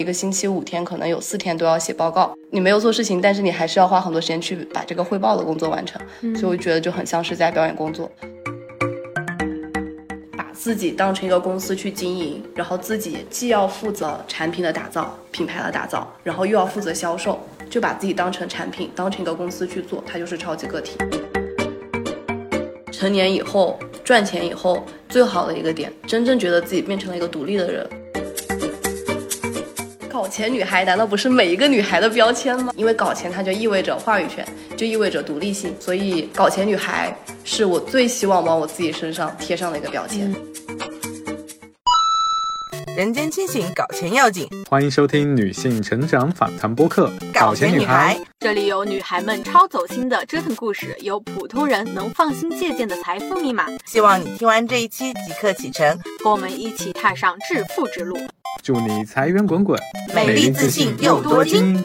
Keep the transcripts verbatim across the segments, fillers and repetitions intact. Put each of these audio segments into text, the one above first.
一个星期五天可能有四天都要写报告，你没有做事情，但是你还是要花很多时间去把这个汇报的工作完成、嗯、所以我觉得就很像是在表演工作，把自己当成一个公司去经营，然后自己既要负责产品的打造、品牌的打造，然后又要负责销售，就把自己当成产品、当成一个公司去做，它就是超级个体。成年以后赚钱以后最好的一个点，真正觉得自己变成了一个独立的人。搞钱女孩难道不是每一个女孩的标签吗？因为搞钱它就意味着话语权，就意味着独立性，所以搞钱女孩是我最希望往我自己身上贴上的一个标签。人间清醒，搞钱要紧。欢迎收听女性成长访谈播客搞钱女孩，这里有女孩们超走心的折腾故事，有普通人能放心借鉴的财富密码。希望你听完这一期即刻启程，和我们一起踏上致富之路。祝你财源滚滚，美丽自信又多金。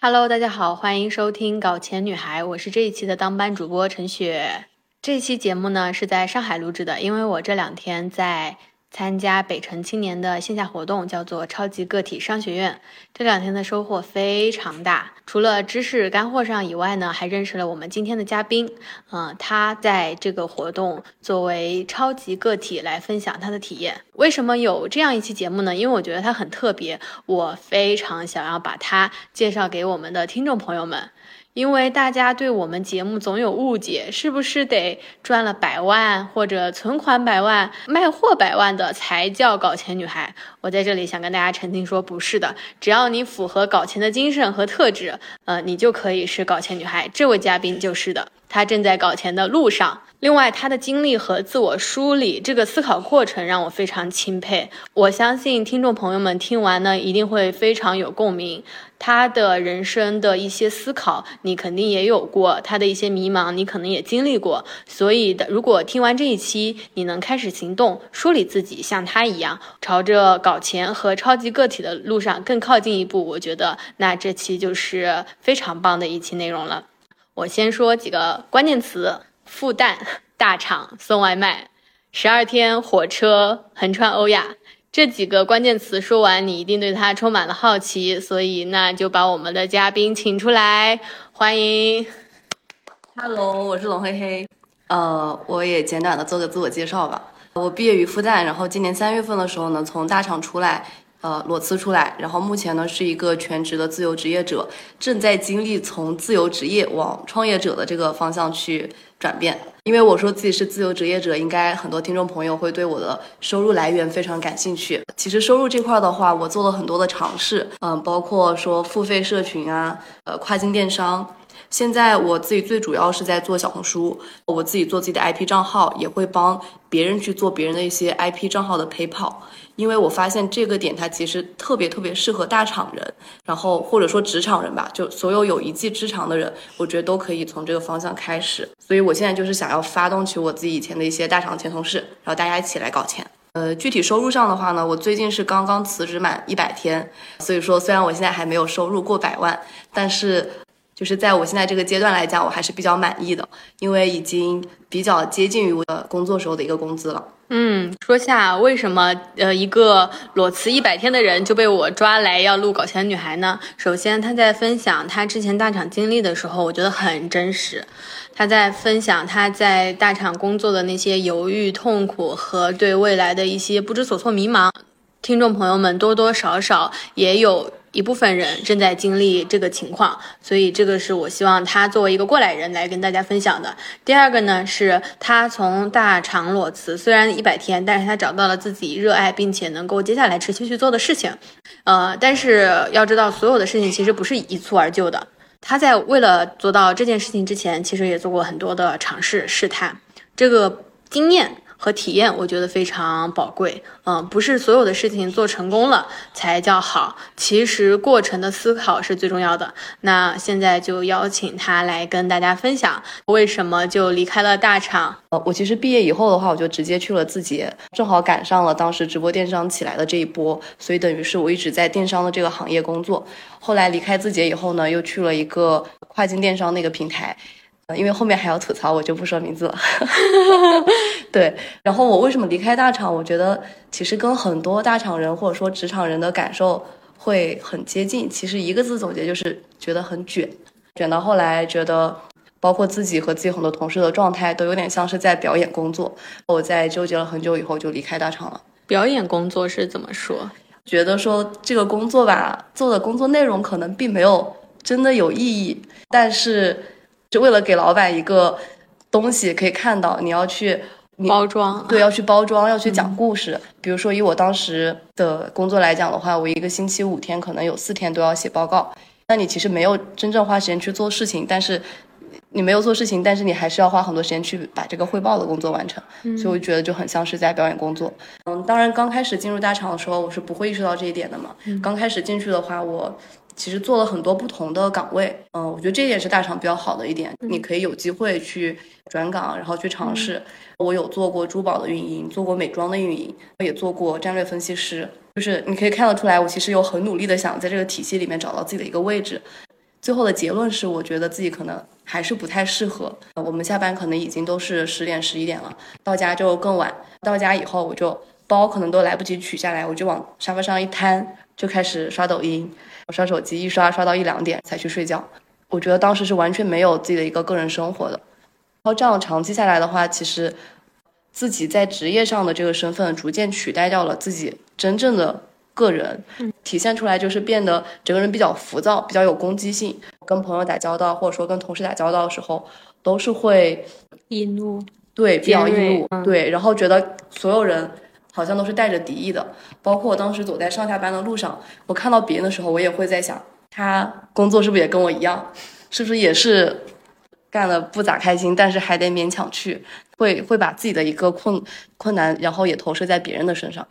Hello， 大家好，欢迎收听搞钱女孩，我是这一期的当班主播陈雪。这期节目呢是在上海录制的，因为我这两天在参加北城青年的线下活动，叫做超级个体商学院。这两天的收获非常大，除了知识干货上以外呢，还认识了我们今天的嘉宾。嗯、呃，他在这个活动作为超级个体来分享他的体验。为什么有这样一期节目呢？因为我觉得他很特别，我非常想要把他介绍给我们的听众朋友们。因为大家对我们节目总有误解，是不是得赚了百万或者存款百万、卖货百万的才叫搞钱女孩？我在这里想跟大家澄清说，不是的，只要你符合搞钱的精神和特质，呃，你就可以是搞钱女孩。这位嘉宾就是的，她正在搞钱的路上。另外，她的经历和自我梳理这个思考过程让我非常钦佩。我相信听众朋友们听完呢，一定会非常有共鸣。他的人生的一些思考你肯定也有过，他的一些迷茫你可能也经历过，所以如果听完这一期你能开始行动，梳理自己，像他一样朝着搞钱和超级个体的路上更靠近一步，我觉得那这期就是非常棒的一期内容了。我先说几个关键词：复旦、大厂、送外卖、十二天、火车、横穿欧亚。这几个关键词说完，你一定对它充满了好奇，所以那就把我们的嘉宾请出来，欢迎。Hello， 我是龙黑黑，呃，我也简短的做个自我介绍吧。我毕业于复旦，然后今年三月份的时候呢，从大厂出来，呃，裸辞出来，然后目前呢是一个全职的自由职业者，正在经历从自由职业往创业者的这个方向去转变。因为我说自己是自由职业者，应该很多听众朋友会对我的收入来源非常感兴趣。其实收入这块的话，我做了很多的尝试，嗯，包括说付费社群啊，呃，跨境电商。现在我自己最主要是在做小红书，我自己做自己的 I P 账号，也会帮别人去做别人的一些 I P 账号的陪跑。因为我发现这个点它其实特别特别适合大厂人，然后或者说职场人吧，就所有有一技之长的人，我觉得都可以从这个方向开始。所以我现在就是想要发动起我自己以前的一些大厂前同事，然后大家一起来搞钱。呃，具体收入上的话呢，我最近是刚刚辞职满一百天，所以说虽然我现在还没有收入过百万，但是就是在我现在这个阶段来讲，我还是比较满意的，因为已经比较接近于我的工作时候的一个工资了。嗯，说下为什么呃一个裸辞一百天的人就被我抓来要录搞钱女孩呢？首先，她在分享她之前大厂经历的时候，我觉得很真实。她在分享她在大厂工作的那些犹豫、痛苦和对未来的一些不知所措、迷茫。听众朋友们多多少少也有一部分人正在经历这个情况，所以这个是我希望他作为一个过来人来跟大家分享的。第二个呢，是他从大厂裸辞，虽然一百天，但是他找到了自己热爱并且能够接下来持续去做的事情。呃，但是要知道所有的事情其实不是一蹴而就的，他在为了做到这件事情之前，其实也做过很多的尝试试探，这个经验和体验我觉得非常宝贵。嗯、呃，不是所有的事情做成功了才叫好，其实过程的思考是最重要的。那现在就邀请他来跟大家分享为什么就离开了大厂。呃，我其实毕业以后的话，我就直接去了字节，正好赶上了当时直播电商起来的这一波，所以等于是我一直在电商的这个行业工作。后来离开字节以后呢，又去了一个跨境电商那个平台。因为后面还要吐槽，我就不说名字了。对，然后我为什么离开大厂，我觉得其实跟很多大厂人或者说职场人的感受会很接近，其实一个字总结就是觉得很卷，卷到后来觉得包括自己和自己很多同事的状态都有点像是在表演工作。我在纠结了很久以后就离开大厂了。表演工作是怎么说？觉得说这个工作吧，做的工作内容可能并没有真的有意义，但是就为了给老板一个东西可以看到，你要去你包装，对，要去包装，要去讲故事、嗯、比如说以我当时的工作来讲的话，我一个星期五天可能有四天都要写报告，那你其实没有真正花时间去做事情，但是你没有做事情，但是你还是要花很多时间去把这个汇报的工作完成、嗯、所以我觉得就很像是在表演工作。嗯，当然刚开始进入大厂的时候我是不会意识到这一点的嘛、嗯、刚开始进去的话我其实做了很多不同的岗位，嗯、呃，我觉得这一点是大厂比较好的一点、嗯、你可以有机会去转岗然后去尝试、嗯、我有做过珠宝的运营，做过美妆的运营，也做过战略分析师，就是你可以看得出来我其实有很努力的想在这个体系里面找到自己的一个位置。最后的结论是我觉得自己可能还是不太适合，我们下班可能已经都是十点十一点了，到家就更晚，到家以后我就包可能都来不及取下来，我就往沙发上一摊就开始刷抖音，我刷手机一刷刷到一两点才去睡觉。我觉得当时是完全没有自己的一个个人生活的。然后这样长期下来的话，其实自己在职业上的这个身份逐渐取代掉了自己真正的个人，体现出来就是变得整个人比较浮躁，比较有攻击性，跟朋友打交道或者说跟同事打交道的时候都是会易怒，对，比较易怒、嗯、对，然后觉得所有人好像都是带着敌意的，包括我当时走在上下班的路上，我看到别人的时候我也会在想他工作是不是也跟我一样，是不是也是干了不咋开心但是还得勉强去，会会把自己的一个困困难然后也投射在别人的身上。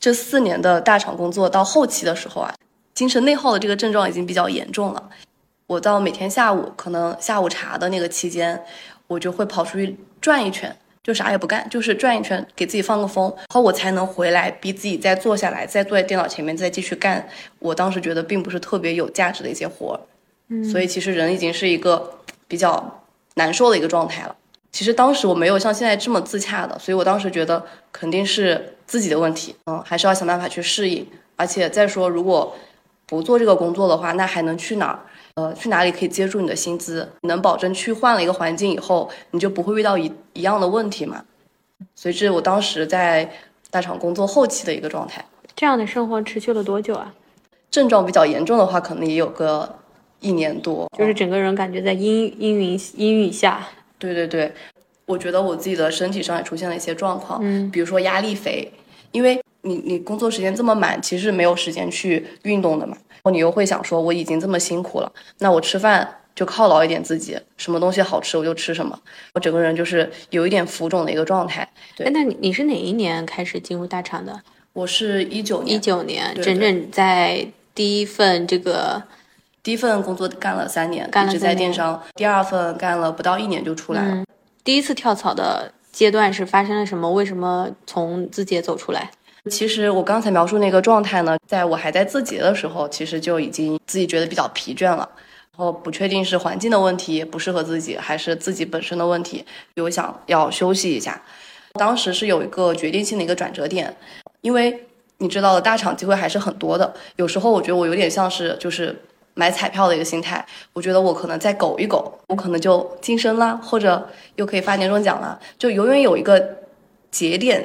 这四年的大厂工作到后期的时候啊，精神内耗的这个症状已经比较严重了。我到每天下午可能下午茶的那个期间，我就会跑出去转一圈，就啥也不干，就是转一圈给自己放个风，然后我才能回来逼自己再坐下来，再坐在电脑前面再继续干我当时觉得并不是特别有价值的一些活、嗯、所以其实人已经是一个比较难受的一个状态了。其实当时我没有像现在这么自洽的，所以我当时觉得肯定是自己的问题，嗯，还是要想办法去适应。而且再说如果不做这个工作的话，那还能去哪儿？呃，去哪里可以接住你的薪资？你能保证去换了一个环境以后你就不会遇到一一样的问题嘛？所以这是我当时在大厂工作后期的一个状态。这样的生活持续了多久啊？症状比较严重的话可能也有个一年多，就是整个人感觉在阴阴云阴雨下。对对对，我觉得我自己的身体上也出现了一些状况，嗯，比如说压力肥，因为你你工作时间这么满，其实没有时间去运动的嘛，然后你又会想说我已经这么辛苦了，那我吃饭就犒劳一点自己，什么东西好吃我就吃什么，我整个人就是有一点浮肿的一个状态。对，那你你是哪一年开始进入大厂的？我是一九年，一九年，对对，整整在第一份这个。第一份工作干了三年，干了三年一直在电商，第二份干了不到一年就出来了、嗯、第一次跳槽的阶段是发生了什么？为什么从字节走出来？其实我刚才描述那个状态呢，在我还在字节的时候其实就已经自己觉得比较疲倦了，然后不确定是环境的问题不适合自己还是自己本身的问题，有想要休息一下。当时是有一个决定性的一个转折点，因为你知道的大厂机会还是很多的，有时候我觉得我有点像是就是买彩票的一个心态，我觉得我可能再苟一苟，我可能就晋升啦，或者又可以发年终奖啦，就永远有一个节点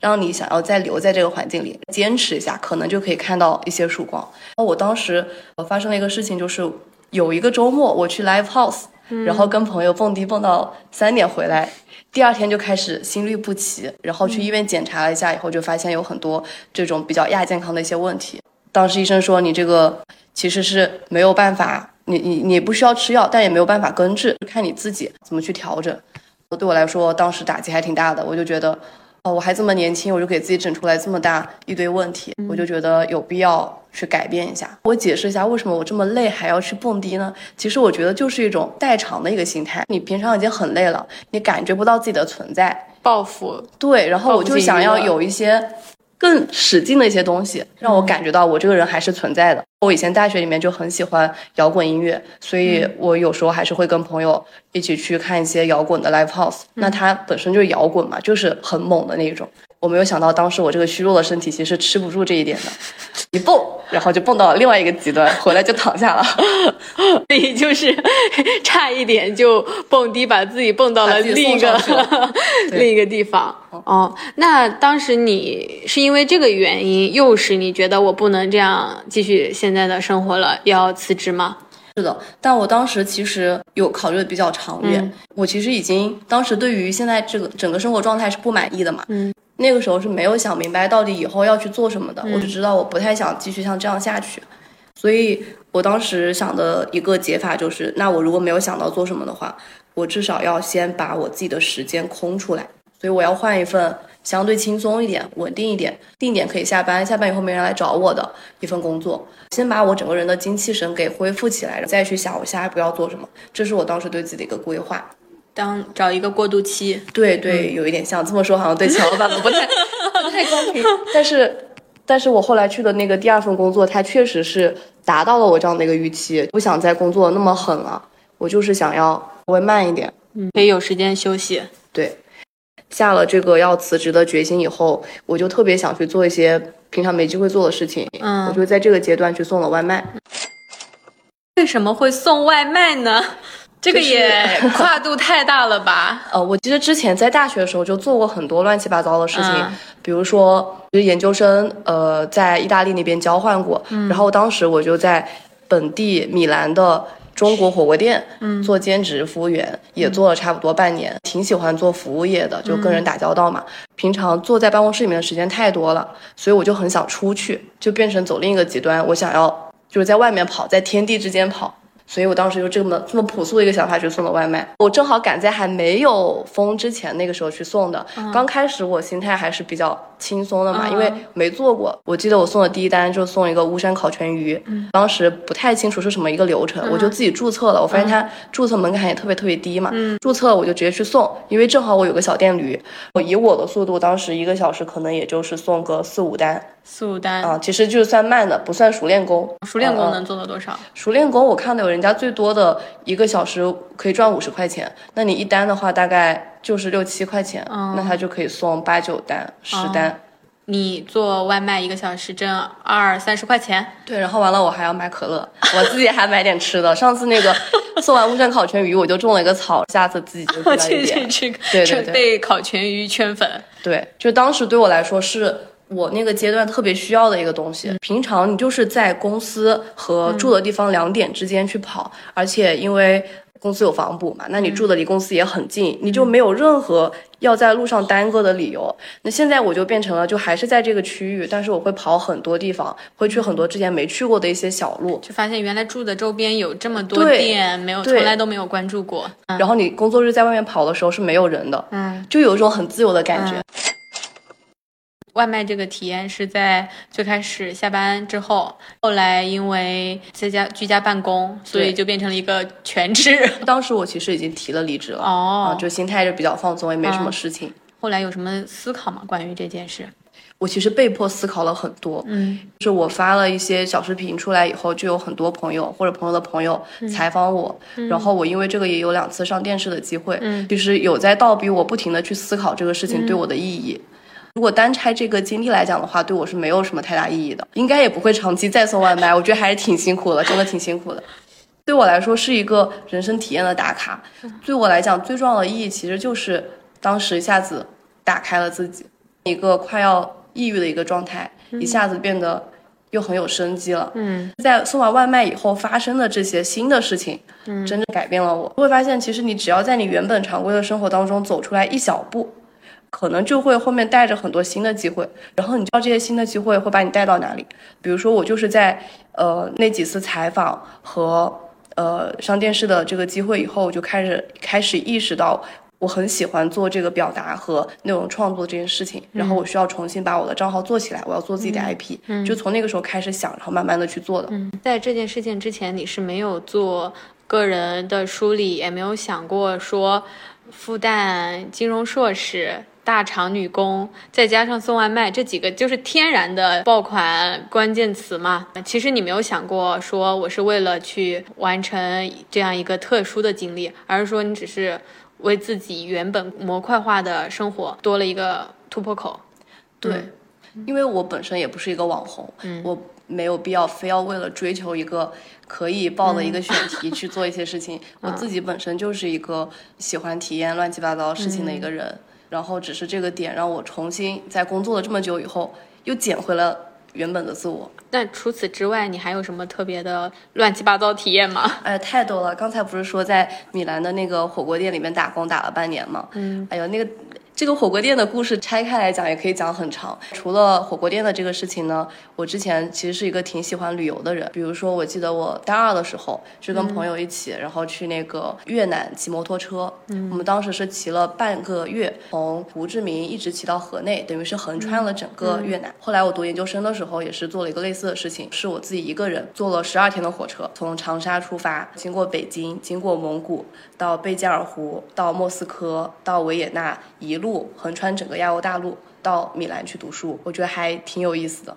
让你想要再留在这个环境里坚持一下，可能就可以看到一些曙光。我当时我发生了一个事情，就是有一个周末我去 live house、嗯、然后跟朋友蹦迪蹦到三点回来，第二天就开始心律不齐，然后去医院检查了一下以后就发现有很多这种比较亚健康的一些问题。当时医生说你这个其实是没有办法，你你你不需要吃药，但也没有办法根治，看你自己怎么去调整。对我来说当时打击还挺大的，我就觉得哦，我还这么年轻我就给自己整出来这么大一堆问题，我就觉得有必要去改变一下。我解释一下为什么我这么累还要去蹦迪呢，其实我觉得就是一种代偿的一个心态，你平常已经很累了，你感觉不到自己的存在，报复，对，然后我就想要有一些更使劲的一些东西，让我感觉到我这个人还是存在的。我以前大学里面就很喜欢摇滚音乐，所以我有时候还是会跟朋友一起去看一些摇滚的 live house， 那它本身就是摇滚嘛，就是很猛的那一种。我没有想到当时我这个虚弱的身体其实是吃不住这一点的，一蹦然后就蹦到了另外一个极端，回来就躺下了。所以就是差一点就蹦迪把自己蹦到了另一个另一个地方。哦，那当时你是因为这个原因诱使你觉得我不能这样继续现在的生活了，要辞职吗？是的，但我当时其实有考虑的比较长远、嗯、我其实已经当时对于现在这个整个生活状态是不满意的嘛，嗯，那个时候是没有想明白到底以后要去做什么的、嗯、我只知道我不太想继续像这样下去，所以我当时想的一个解法就是，那我如果没有想到做什么的话，我至少要先把我自己的时间空出来，所以我要换一份相对轻松一点、稳定一点、定点可以下班，下班以后没人来找我的一份工作，先把我整个人的精气神给恢复起来，再去想我下一步要做什么，这是我当时对自己的一个规划。当找一个过渡期，对对、嗯、有一点像，这么说好像对乔老板不太不太公平，但是但是我后来去的那个第二份工作，它确实是达到了我这样的一个预期，不想再工作那么狠了，我就是想要稍微慢一点，嗯，可以有时间休息。对，下了这个要辞职的决心以后，我就特别想去做一些平常没机会做的事情，嗯，我就在这个阶段去送了外卖。为什么会送外卖呢？这个也跨度太大了吧？呃，我其实之前在大学的时候就做过很多乱七八糟的事情，嗯、比如说，就是研究生，呃，在意大利那边交换过，嗯、然后当时我就在本地米兰的中国火锅店做兼职服务员、嗯、也做了差不多半年、嗯、挺喜欢做服务业的，就跟人打交道嘛、嗯、平常坐在办公室里面的时间太多了，所以我就很想出去，就变成走另一个极端，我想要就是在外面跑，在天地之间跑，所以我当时就这么这么朴素的一个想法去送了外卖。我正好赶在还没有封之前那个时候去送的、嗯、刚开始我心态还是比较轻松的嘛、嗯、因为没做过。我记得我送的第一单就送一个巫山烤全鱼、嗯、当时不太清楚是什么一个流程、嗯、我就自己注册了，我发现它注册门槛也特别特别低嘛、嗯、注册我就直接去送，因为正好我有个小电驴，我以我的速度当时一个小时可能也就是送个四五单四五单啊、嗯，其实就是算慢的，不算熟练工。熟练工能做到多少？嗯、熟练工我看到有人家最多的一个小时可以赚五十块钱，那你一单的话大概就是六七块钱，嗯、那他就可以送八九单、十单。嗯、你做外卖一个小时挣二三十块钱？对，然后完了我还要买可乐，我自己还买点吃的。上次那个送完巫山烤全鱼，我就种了一个草，下次自己就知道一点。去去对对对，被烤全鱼圈粉。对，就当时对我来说是我那个阶段特别需要的一个东西、嗯、平常你就是在公司和住的地方两点之间去跑、嗯、而且因为公司有房补嘛，那你住的离公司也很近、嗯、你就没有任何要在路上耽搁的理由。那现在我就变成了就还是在这个区域，但是我会跑很多地方，会去很多之前没去过的一些小路，就发现原来住的周边有这么多店，没有，从来都没有关注过、嗯、然后你工作日在外面跑的时候是没有人的，嗯，就有一种很自由的感觉、嗯。外卖这个体验是在最开始下班之后，后来因为在家居家办公，所以就变成了一个全职。当时我其实已经提了离职了，哦、啊，就心态就比较放松，也没什么事情、嗯。后来有什么思考吗？关于这件事，我其实被迫思考了很多。嗯，就是我发了一些小视频出来以后，就有很多朋友或者朋友的朋友采访我，嗯、然后我因为这个也有两次上电视的机会，嗯，就是有在倒逼我不停的去思考这个事情对我的意义。嗯，如果单拆这个经历来讲的话，对我是没有什么太大意义的，应该也不会长期再送外卖。我觉得还是挺辛苦的，真的挺辛苦的。对我来说是一个人生体验的打卡，对我来讲最重要的意义其实就是当时一下子打开了自己，一个快要抑郁的一个状态，一下子变得又很有生机了。嗯，在送完外卖以后发生的这些新的事情，嗯，真正改变了我。我会发现，其实你只要在你原本常规的生活当中走出来一小步，可能就会后面带着很多新的机会，然后你知道这些新的机会会把你带到哪里。比如说我就是在呃那几次采访和呃上电视的这个机会以后，我就开始开始意识到我很喜欢做这个表达和内容创作这件事情，然后我需要重新把我的账号做起来，我要做自己的 I P、嗯、就从那个时候开始想，然后慢慢的去做的、嗯、在这件事情之前你是没有做个人的梳理，也没有想过说复旦金融硕士大厂女工，再加上送外卖，这几个就是天然的爆款关键词嘛。其实你没有想过说我是为了去完成这样一个特殊的经历，而是说你只是为自己原本模块化的生活多了一个突破口。对、嗯、因为我本身也不是一个网红、嗯、我没有必要非要为了追求一个可以报的一个选题去做一些事情、嗯、我自己本身就是一个喜欢体验乱七八糟事情的一个人、嗯、然后只是这个点让我重新在工作了这么久以后又捡回了原本的自我。那除此之外你还有什么特别的乱七八糟体验吗？哎，太多了。刚才不是说在米兰的那个火锅店里面打工打了半年吗？嗯，哎呦那个这个火锅店的故事拆开来讲也可以讲很长。除了火锅店的这个事情呢，我之前其实是一个挺喜欢旅游的人。比如说我记得我大二的时候就跟朋友一起、嗯、然后去那个越南骑摩托车、嗯、我们当时是骑了半个月，从胡志明一直骑到河内，等于是横穿了整个越南、嗯、后来我读研究生的时候也是做了一个类似的事情，是我自己一个人坐了十二天的火车，从长沙出发，经过北京，经过蒙古，到贝加尔湖，到莫斯科，到维也纳，一路横穿整个亚欧大陆到米兰去读书，我觉得还挺有意思的。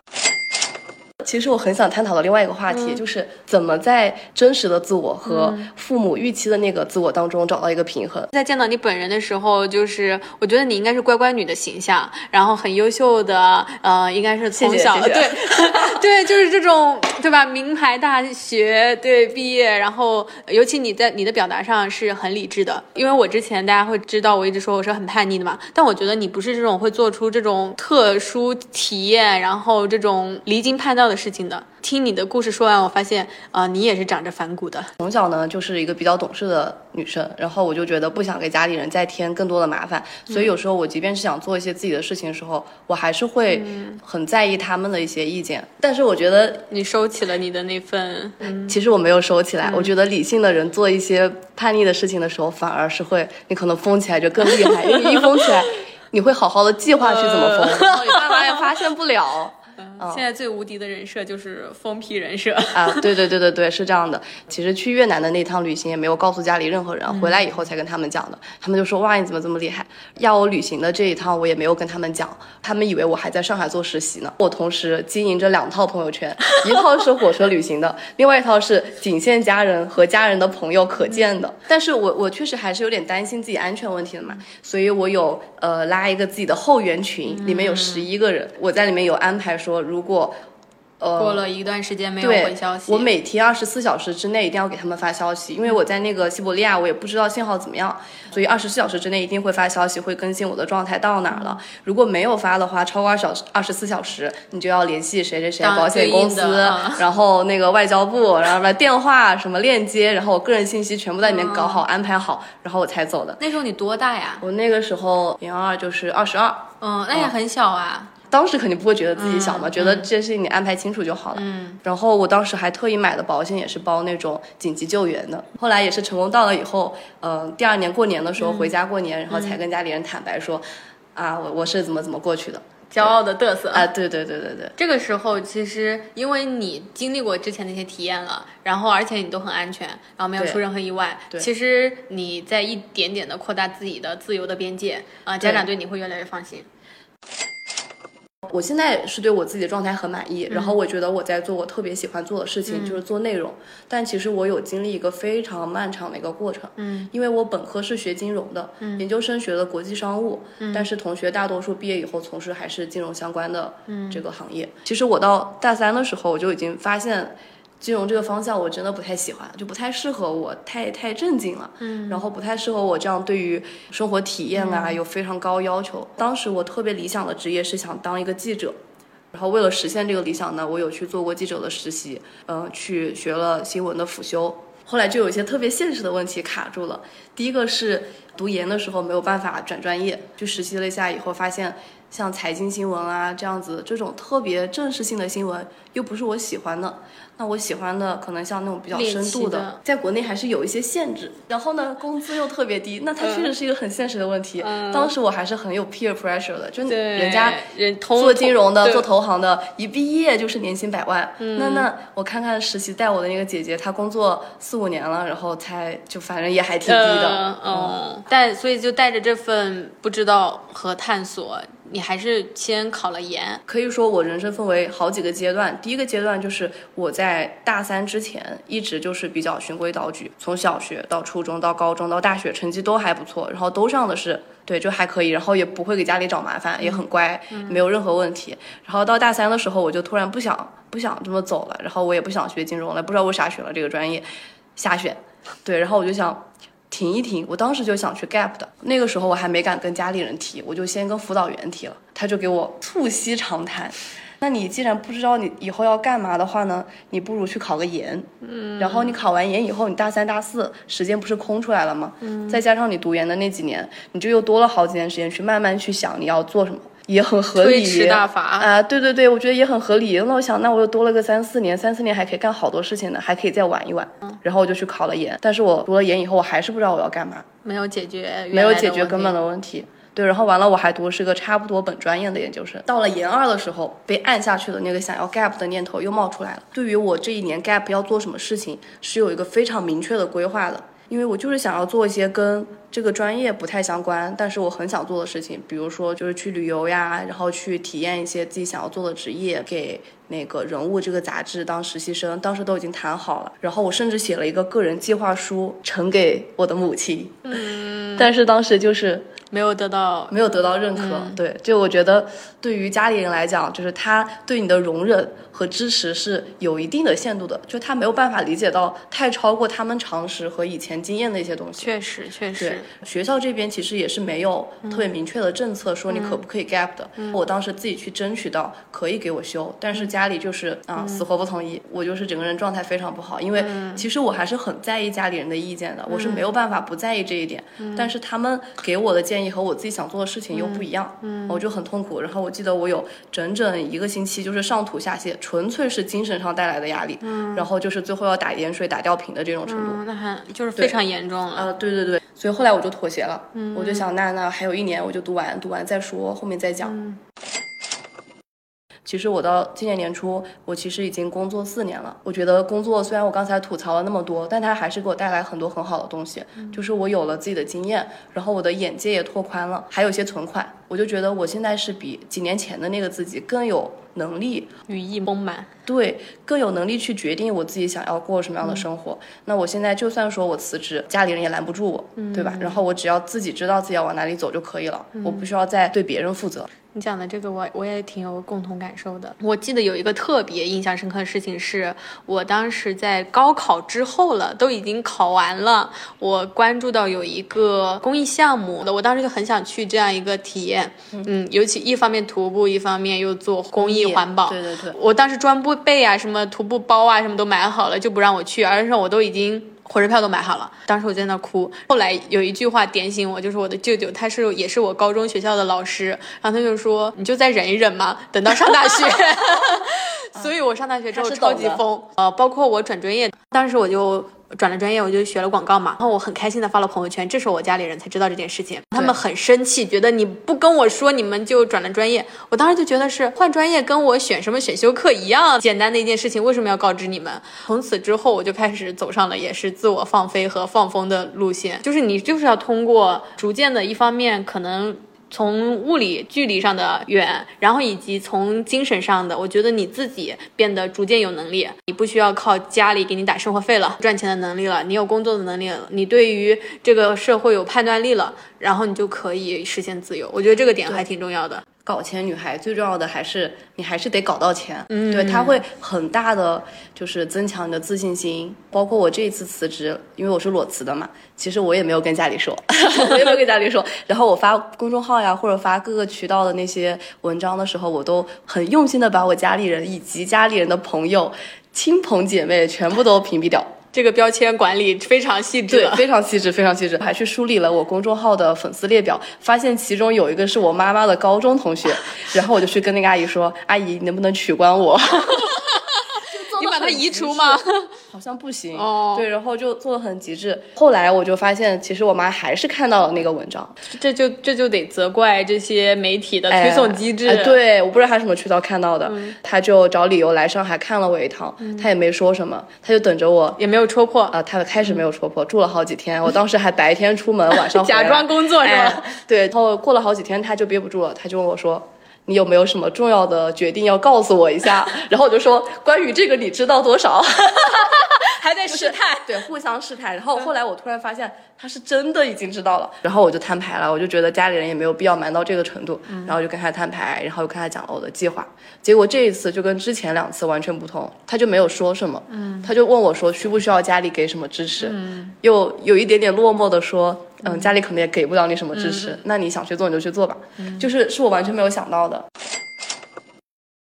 其实我很想探讨的另外一个话题、嗯、就是怎么在真实的自我和父母预期的那个自我当中找到一个平衡。在见到你本人的时候，就是我觉得你应该是乖乖女的形象，然后很优秀的，呃，应该是从小谢谢谢谢对对，就是这种对吧？名牌大学对毕业，然后尤其你在你的表达上是很理智的，因为我之前大家会知道我一直说我是很叛逆的嘛，但我觉得你不是这种会做出这种特殊体验，然后这种离经叛道的事情的。听你的故事说完，我发现啊、呃，你也是长着反骨的。从小呢就是一个比较懂事的女生，然后我就觉得不想给家里人再添更多的麻烦，所以有时候我即便是想做一些自己的事情的时候、嗯、我还是会很在意他们的一些意见、嗯、但是我觉得你收起了你的那份、嗯、其实我没有收起来、嗯、我觉得理性的人做一些叛逆的事情的时候反而是会你可能疯起来就更厉害因为你一疯起来你会好好的计划去怎么疯、呃、然后你爸妈也发现不了现在最无敌的人设就是疯批人设啊！对对对对对，是这样的。其实去越南的那趟旅行也没有告诉家里任何人、嗯、回来以后才跟他们讲的。他们就说哇你怎么这么厉害。要我旅行的这一趟我也没有跟他们讲，他们以为我还在上海做实习呢。我同时经营着两套朋友圈，一套是火车旅行的另外一套是仅限家人和家人的朋友可见的、嗯、但是我我确实还是有点担心自己安全问题的嘛，所以我有呃拉一个自己的后援群，里面有十一个人、嗯、我在里面有安排说如果呃过了一段时间没有回消息，我每天二十四小时之内一定要给他们发消息，因为我在那个西伯利亚我也不知道信号怎么样，所以二十四小时之内一定会发消息，会更新我的状态到哪了。如果没有发的话，超过二十四小时你就要联系谁谁谁，保险公司、啊、然后那个外交部，然后电话什么链接，然后我个人信息全部在里面搞好、嗯、安排好，然后我才走的。那时候你多大呀？我那个时候零二就是二十二。嗯，那也很小啊、嗯，当时肯定不会觉得自己小嘛、嗯、觉得这事情你安排清楚就好了、嗯、然后我当时还特意买的保险也是包那种紧急救援的，后来也是成功到了以后呃，第二年过年的时候回家过年、嗯、然后才跟家里人坦白说、嗯、啊我我是怎么怎么过去的，骄傲的嘚瑟啊！对对对对对，这个时候其实因为你经历过之前那些体验了，然后而且你都很安全，然后没有出任何意外，其实你在一点点的扩大自己的自由的边界啊、呃，家长对你会越来越放心。我现在是对我自己的状态很满意、嗯、然后我觉得我在做我特别喜欢做的事情、嗯、就是做内容，但其实我有经历一个非常漫长的一个过程，嗯，因为我本科是学金融的、嗯、研究生学的国际商务、嗯、但是同学大多数毕业以后从事还是金融相关的这个行业、嗯、其实我到大三的时候我就已经发现金融这个方向我真的不太喜欢，就不太适合我，太太正经了，嗯，然后不太适合我这样对于生活体验啊、嗯、有非常高要求。当时我特别理想的职业是想当一个记者，然后为了实现这个理想呢，我有去做过记者的实习，嗯、呃，去学了新闻的辅修。后来就有一些特别现实的问题卡住了。第一个是读研的时候没有办法转专业，去实习了一下以后发现像财经新闻啊这样子，这种特别正式性的新闻又不是我喜欢的。那我喜欢的可能像那种比较深度 的, 的在国内还是有一些限制，然后呢工资又特别低，那它确实是一个很现实的问题、嗯、当时我还是很有 peer pressure 的，就人家做金融的做投行的一毕业就是年薪百万、嗯、那那我看看实习带我的那个姐姐，她工作四五年了，然后才就反正也还挺低的、嗯嗯、但所以就带着这份不知道和探索，你还是先考了研。可以说我人生分为好几个阶段，第一个阶段就是我在大三之前一直就是比较循规蹈矩，从小学到初中到高中到大学成绩都还不错，然后都上的是对就还可以，然后也不会给家里找麻烦，也很乖、嗯、没有任何问题。然后到大三的时候我就突然不想不想这么走了，然后我也不想学金融了，不知道我啥选了这个专业，瞎选。对，然后我就想停一停，我当时就想去 gap 的，那个时候我还没敢跟家里人提，我就先跟辅导员提了，他就给我促膝长谈，那你既然不知道你以后要干嘛的话呢，你不如去考个研，嗯，然后你考完研以后，你大三大四时间不是空出来了吗？嗯，再加上你读研的那几年，你就又多了好几年时间去慢慢去想你要做什么，也很合理，推迟大法啊，对对对，我觉得也很合理。那我想，那我又多了个三四年，三四年还可以干好多事情呢，还可以再玩一玩。嗯、然后我就去考了研，但是我读了研以后，我还是不知道我要干嘛，没有解决，没有解决根本的问题。对，然后完了，我还读是个差不多本专业的研究生。到了研二的时候，被按下去的那个想要 gap 的念头又冒出来了。对于我这一年 gap 要做什么事情，是有一个非常明确的规划的。因为我就是想要做一些跟这个专业不太相关，但是我很想做的事情，比如说就是去旅游呀，然后去体验一些自己想要做的职业，给那个人物这个杂志当实习生，当时都已经谈好了。然后我甚至写了一个个人计划书呈给我的母亲，嗯，但是当时就是没有得到没有得到认可、嗯、对，就我觉得对于家里人来讲，就是他对你的容忍和支持是有一定的限度的，就他没有办法理解到太超过他们常识和以前经验的一些东西。确实确实，对，学校这边其实也是没有特别明确的政策说你可不可以 gap 的、嗯、我当时自己去争取到可以给我休，但是家里就是啊、嗯、死活不同意，我就是整个人状态非常不好，因为其实我还是很在意家里人的意见的，我是没有办法不在意这一点、嗯、但是他们给我的建议和我自己想做的事情又不一样、嗯嗯、我就很痛苦。然后我记得我有整整一个星期就是上吐下泻，纯粹是精神上带来的压力、嗯、然后就是最后要打盐水打吊瓶的这种程度、嗯、那还就是非常严重了、呃、对对对，所以后来我就妥协了、嗯、我就想那那还有一年我就读完读完再说，后面再讲、嗯。其实我到今年年初，我其实已经工作四年了。我觉得工作虽然我刚才吐槽了那么多，但它还是给我带来很多很好的东西，就是我有了自己的经验，然后我的眼界也拓宽了，还有一些存款。我就觉得我现在是比几年前的那个自己更有能力，羽翼丰满，对，更有能力去决定我自己想要过什么样的生活、嗯、那我现在就算说我辞职，家里人也拦不住我、嗯、对吧，然后我只要自己知道自己要往哪里走就可以了、嗯、我不需要再对别人负责。你讲的这个我我也挺有共同感受的。我记得有一个特别印象深刻的事情，是我当时在高考之后了，都已经考完了，我关注到有一个公益项目的，我当时就很想去这样一个体验， 嗯, 嗯，尤其一方面徒步，一方面又做公益环保。对对对，我当时装备备啊，什么徒步包啊，什么都买好了，就不让我去，而是我都已经火车票都买好了，当时我在那哭。后来有一句话点醒我，就是我的舅舅，他是也是我高中学校的老师，然后他就说你就再忍一忍嘛，等到上大学。所以我上大学之后超级疯，呃，包括我转专业，当时我就转了专业，我就学了广告嘛，然后我很开心的发了朋友圈，这时候我家里人才知道这件事情，他们很生气，觉得你不跟我说你们就转了专业。我当时就觉得是换专业跟我选什么选修课一样简单的一件事情，为什么要告知你们。从此之后我就开始走上了也是自我放飞和放风的路线，就是你就是要通过逐渐的，一方面可能从物理距离上的远，然后以及从精神上的，我觉得你自己变得逐渐有能力，你不需要靠家里给你打生活费了，赚钱的能力了，你有工作的能力了，你对于这个社会有判断力了，然后你就可以实现自由。我觉得这个点还挺重要的。搞钱女孩最重要的还是你还是得搞到钱、嗯、对，它会很大的就是增强你的自信心。包括我这一次辞职，因为我是裸辞的嘛，其实我也没有跟家里说，我也没有跟家里说。然后我发公众号呀，或者发各个渠道的那些文章的时候，我都很用心的把我家里人以及家里人的朋友、亲朋姐妹全部都屏蔽掉。这个标签管理非常细致，对，非常细致，非常细致。还去梳理了我公众号的粉丝列表，发现其中有一个是我妈妈的高中同学，然后我就去跟那个阿姨说：“阿姨，能不能取关我？”你把它移除吗？好像不行。哦，对，然后就做得很极致。后来我就发现，其实我妈还是看到了那个文章，这就这就得责怪这些媒体的推送机制。哎哎、对，我不知道她什么渠道看到的，嗯、她就找理由来上海看了我一趟，嗯、她也没说什么，她就等着我，也没有戳破啊、呃。她开始没有戳破，住了好几天。我当时还白天出门，晚上回来假装工作是吧、哎？对，然后过了好几天，她就憋不住了，她就问我说，你有没有什么重要的决定要告诉我一下？然后我就说，关于这个你知道多少？还在试探，对，互相试探。然后后来我突然发现他是真的已经知道了，然后我就摊牌了，我就觉得家里人也没有必要瞒到这个程度，然后就跟他摊牌，然后跟他讲了我的计划。结果这一次就跟之前两次完全不同，他就没有说什么，他就问我说需不需要家里给什么支持，又有一点点落寞的说。嗯，家里可能也给不了你什么支持，嗯、那你想去做你就去做吧，嗯、就是是我完全没有想到的。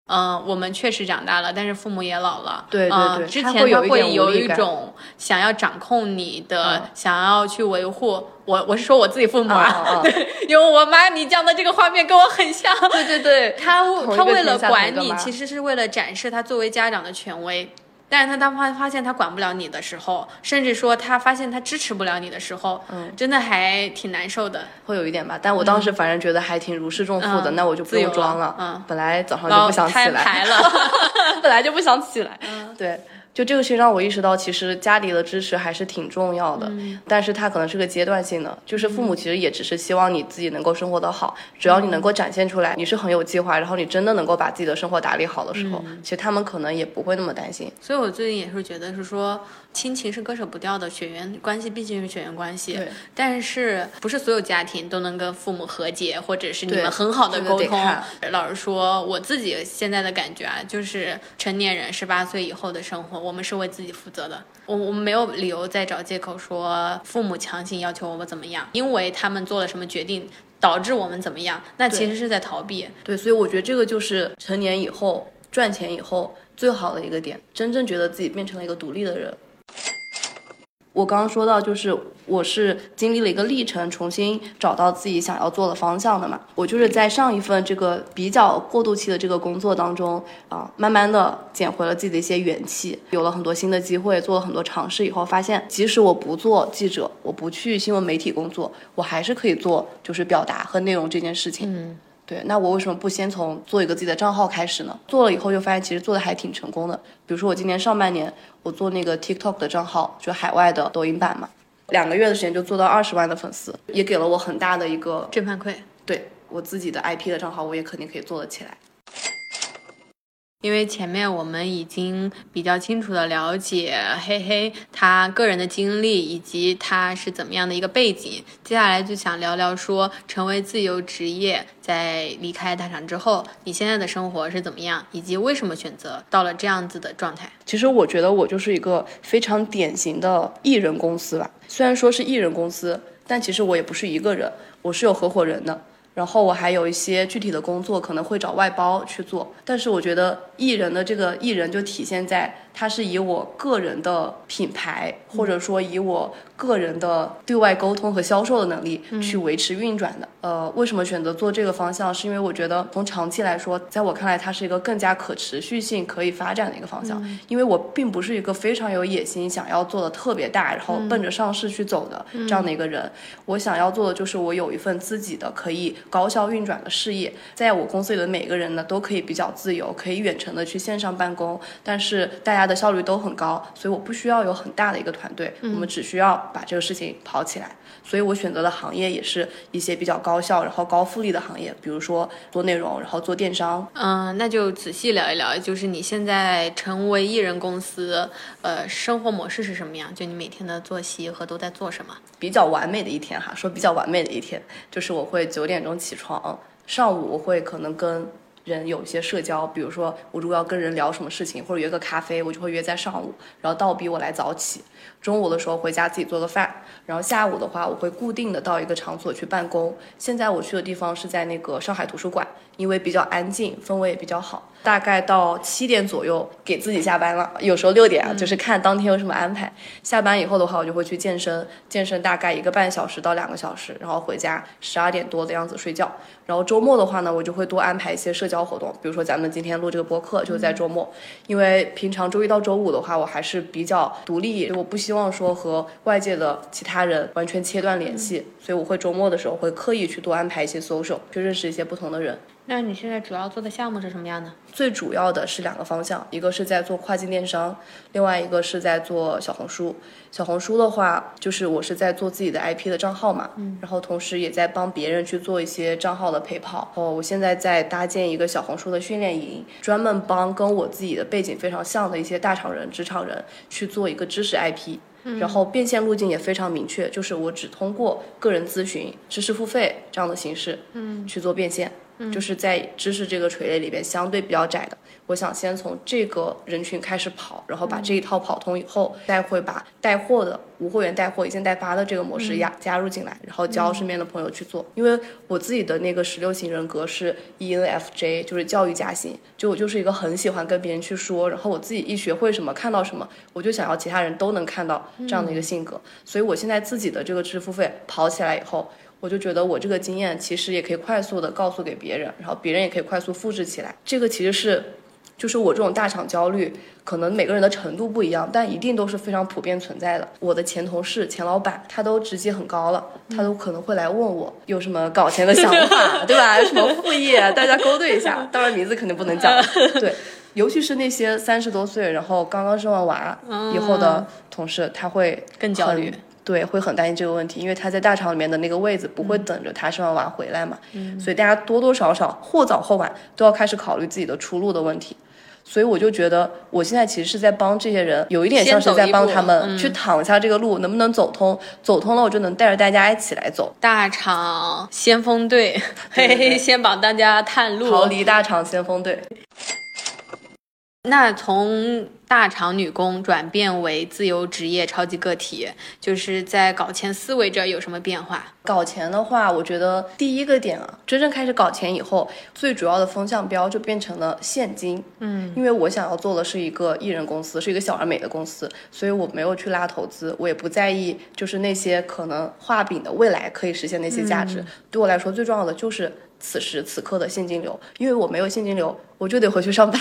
嗯，我们确实长大了，但是父母也老了。对对对，嗯、之前他会有一种想要掌控你的，嗯、想要去维护。我我是说我自己父母啊，对，因为我妈你讲的这个画面跟我很像。对对对，他他为了管你，其实是为了展示他作为家长的权威。但是他当发发现他管不了你的时候，甚至说他发现他支持不了你的时候，嗯，真的还挺难受的，会有一点吧。但我当时反正觉得还挺如释重负的，嗯、那我就不用装了。嗯，本来早上就不想起来，摊牌了，本来就不想起来。嗯，对。就这个事让我意识到，其实家里的支持还是挺重要的，嗯、但是它可能是个阶段性的，就是父母其实也只是希望你自己能够生活得好，嗯、只要你能够展现出来你是很有计划，然后你真的能够把自己的生活打理好的时候，嗯、其实他们可能也不会那么担心。所以我最近也是觉得是说，亲情是割舍不掉的，血缘关系毕竟是血缘关系，但是不是所有家庭都能跟父母和解，或者是你们很好的沟通。老实说，我自己现在的感觉啊，就是成年人十八岁以后的生活，我们是为自己负责的，我我们没有理由再找借口说父母强行要求我们怎么样，因为他们做了什么决定导致我们怎么样，那其实是在逃避。 对, 对，所以我觉得这个就是成年以后赚钱以后最好的一个点，真正觉得自己变成了一个独立的人。我刚刚说到，就是我是经历了一个历程，重新找到自己想要做的方向的嘛。我就是在上一份这个比较过渡期的这个工作当中啊，慢慢的捡回了自己的一些元气，有了很多新的机会，做了很多尝试以后，发现即使我不做记者，我不去新闻媒体工作，我还是可以做就是表达和内容这件事情。嗯，对，那我为什么不先从做一个自己的账号开始呢？做了以后就发现其实做的还挺成功的。比如说我今年上半年我做那个 TikTok 的账号，就海外的抖音版嘛，两个月的时间就做到二十万的粉丝，也给了我很大的一个正反馈。对，我自己的 I P 的账号我也肯定可以做得起来。因为前面我们已经比较清楚的了解黑黑他个人的经历以及他是怎么样的一个背景，接下来就想聊聊说成为自由职业，在离开大厂之后你现在的生活是怎么样，以及为什么选择到了这样子的状态。其实我觉得我就是一个非常典型的艺人公司吧，虽然说是艺人公司，但其实我也不是一个人，我是有合伙人的，然后我还有一些具体的工作可能会找外包去做。但是我觉得艺人的这个艺人就体现在他是以我个人的品牌，嗯、或者说以我个人的对外沟通和销售的能力去维持运转的。嗯、呃，为什么选择做这个方向，是因为我觉得从长期来说，在我看来它是一个更加可持续性可以发展的一个方向。嗯、因为我并不是一个非常有野心想要做的特别大然后奔着上市去走的这样的一个人。嗯、我想要做的就是我有一份自己的可以高效运转的事业，在我公司里的每个人呢都可以比较自由，可以远程的去线上办公，但是大家的效率都很高，所以我不需要有很大的一个团队，嗯、我们只需要把这个事情跑起来。所以我选择的行业也是一些比较高效然后高复利的行业，比如说做内容然后做电商。嗯，那就仔细聊一聊，就是你现在成为艺人公司呃，生活模式是什么样，就你每天的作息和都在做什么。比较完美的一天哈，说比较完美的一天就是我会九点钟起床，上午我会可能跟人有一些社交，比如说我如果要跟人聊什么事情或者约个咖啡，我就会约在上午，然后倒逼我来早起。中午的时候回家自己做个饭，然后下午的话我会固定的到一个场所去办公。现在我去的地方是在那个上海图书馆，因为比较安静，氛围也比较好，大概到七点左右给自己下班了，有时候六点啊，嗯、就是看当天有什么安排。下班以后的话，我就会去健身，健身大概一个半小时到两个小时，然后回家十二点多的样子睡觉。然后周末的话呢，我就会多安排一些社交活动，比如说咱们今天录这个播客就是在周末，嗯、因为平常周一到周五的话，我还是比较独立，我不希望说和外界的其他人完全切断联系，嗯、所以我会周末的时候会刻意去多安排一些 social， 去认识一些不同的人。那你现在主要做的项目是什么样的？最主要的是两个方向，一个是在做跨境电商，另外一个是在做小红书。小红书的话，就是我是在做自己的 I P 的账号嘛，嗯、然后同时也在帮别人去做一些账号的陪跑。哦，我现在在搭建一个小红书的训练营，专门帮跟我自己的背景非常像的一些大厂人、职场人去做一个知识 I P。然后变现路径也非常明确，就是我只通过个人咨询、知识付费这样的形式，嗯，去做变现，嗯、就是在知识这个垂类里边相对比较窄的，我想先从这个人群开始跑，然后把这一套跑通以后，嗯、再会把带货的无货源带货、一件代发的这个模式呀加入进来，然后教身边的朋友去做。因为我自己的那个十六型人格是 E N F J， 就是教育家型，就我就是一个很喜欢跟别人去说，然后我自己一学会什么、看到什么，我就想要其他人都能看到这样的一个性格。嗯、所以我现在自己的这个知识付费跑起来以后，我就觉得我这个经验其实也可以快速的告诉给别人，然后别人也可以快速复制起来。这个其实是就是我这种大厂焦虑，可能每个人的程度不一样，但一定都是非常普遍存在的。我的前同事、前老板，他都职级很高了，他都可能会来问我有什么搞钱的想法，对吧？有什么副业，大家勾兑一下。当然名字肯定不能讲，对。尤其是那些三十多岁，然后刚刚生完娃以后的同事，他会更焦虑。对，会很担心这个问题，因为他在大厂里面的那个位子不会等着他生完娃回来嘛，嗯、所以大家多多少少或早或晚都要开始考虑自己的出路的问题。所以我就觉得我现在其实是在帮这些人，有一点像是在帮他们去躺下这个路，嗯、能不能走通，走通了我就能带着大家一起来走。大厂先锋队，对对对，先帮大家探路，逃离大厂先锋队。那从大厂女工转变为自由职业超级个体，就是在搞钱思维这有什么变化？搞钱的话，我觉得第一个点啊，真正开始搞钱以后，最主要的风向标就变成了现金。嗯，因为我想要做的是一个艺人公司，是一个小而美的公司，所以我没有去拉投资，我也不在意就是那些可能画饼的未来可以实现那些价值。嗯、对我来说最重要的就是此时此刻的现金流，因为我没有现金流，我就得回去上班，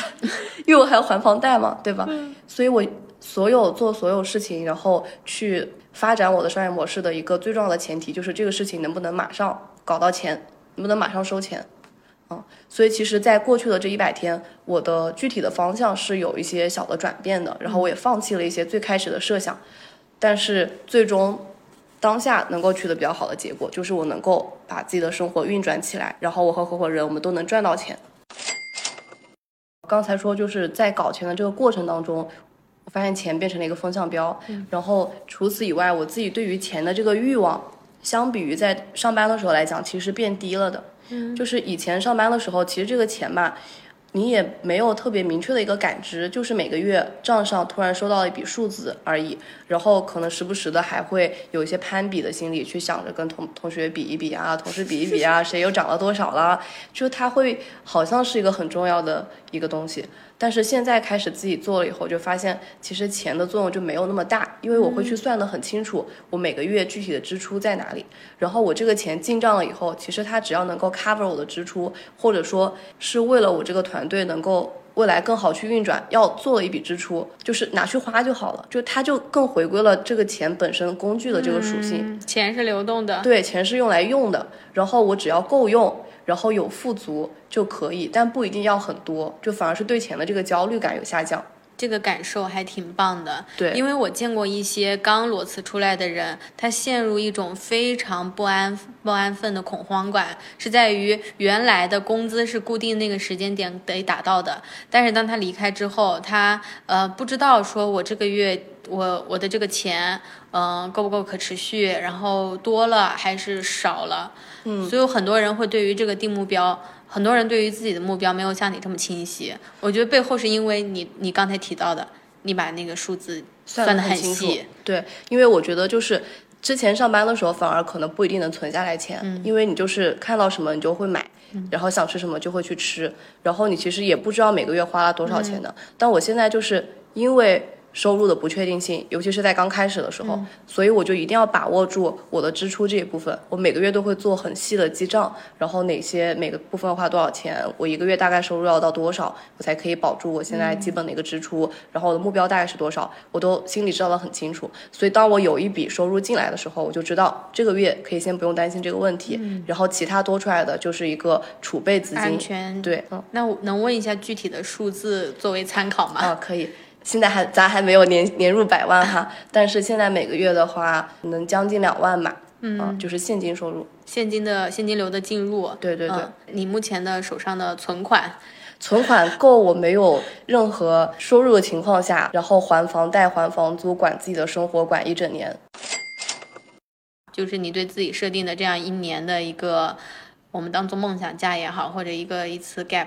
因为我还要还房贷嘛，对吧？嗯、所以我所有做所有事情，然后去发展我的商业模式的一个最重要的前提，就是这个事情能不能马上搞到钱，能不能马上收钱。嗯，所以其实在过去的这一百天，我的具体的方向是有一些小的转变的，然后我也放弃了一些最开始的设想，但是最终当下能够取得比较好的结果，就是我能够把自己的生活运转起来，然后我和合伙人我们都能赚到钱。刚才说就是在搞钱的这个过程当中，我发现钱变成了一个风向标，嗯、然后除此以外，我自己对于钱的这个欲望相比于在上班的时候来讲其实变低了的。嗯、就是以前上班的时候其实这个钱吧，你也没有特别明确的一个感知，就是每个月账上突然收到一笔数字而已，然后可能时不时的还会有一些攀比的心理，去想着跟同同学比一比啊，同事比一比啊，谁又涨了多少啦，就它会好像是一个很重要的一个东西。但是现在开始自己做了以后，就发现其实钱的作用就没有那么大，因为我会去算得很清楚，我每个月具体的支出在哪里，然后我这个钱进账了以后，其实它只要能够 cover 我的支出，或者说是为了我这个团队能够未来更好去运转要做的一笔支出，就是拿去花就好了，就它就更回归了这个钱本身工具的这个属性。嗯、钱是流动的，对，钱是用来用的，然后我只要够用，然后有富足就可以，但不一定要很多，就反而是对钱的这个焦虑感有下降。这个感受还挺棒的，对，因为我见过一些刚裸辞出来的人，他陷入一种非常不安不安分的恐慌感，是在于原来的工资是固定那个时间点得达到的，但是当他离开之后，他呃不知道说我这个月我我的这个钱嗯、呃、够不够可持续，然后多了还是少了，嗯，所以很多人会对于这个定目标。很多人对于自己的目标没有像你这么清晰，我觉得背后是因为你你刚才提到的，你把那个数字算得很细，算得很清楚。对，因为我觉得就是之前上班的时候反而可能不一定能存下来钱、嗯、因为你就是看到什么你就会买、嗯、然后想吃什么就会去吃，然后你其实也不知道每个月花了多少钱的、嗯、但我现在就是因为收入的不确定性，尤其是在刚开始的时候、嗯、所以我就一定要把握住我的支出这一部分，我每个月都会做很细的记账，然后哪些每个部分花多少钱，我一个月大概收入要到多少，我才可以保住我现在基本的一个支出、嗯、然后我的目标大概是多少，我都心里知道的很清楚。所以当我有一笔收入进来的时候，我就知道这个月可以先不用担心这个问题、嗯、然后其他多出来的就是一个储备资金安全。对、嗯、那我能问一下具体的数字作为参考吗？啊，可以。现在还咱还没有年年入百万哈，但是现在每个月的话能将近两万嘛，嗯、啊，就是现金收入，现金的现金流的进入。对对对、嗯，你目前的手上的存款，存款够我没有任何收入的情况下，然后还房贷、还房租、管自己的生活、管一整年，就是你对自己设定的这样一年的一个，我们当做梦想价也好，或者一个一次 gap。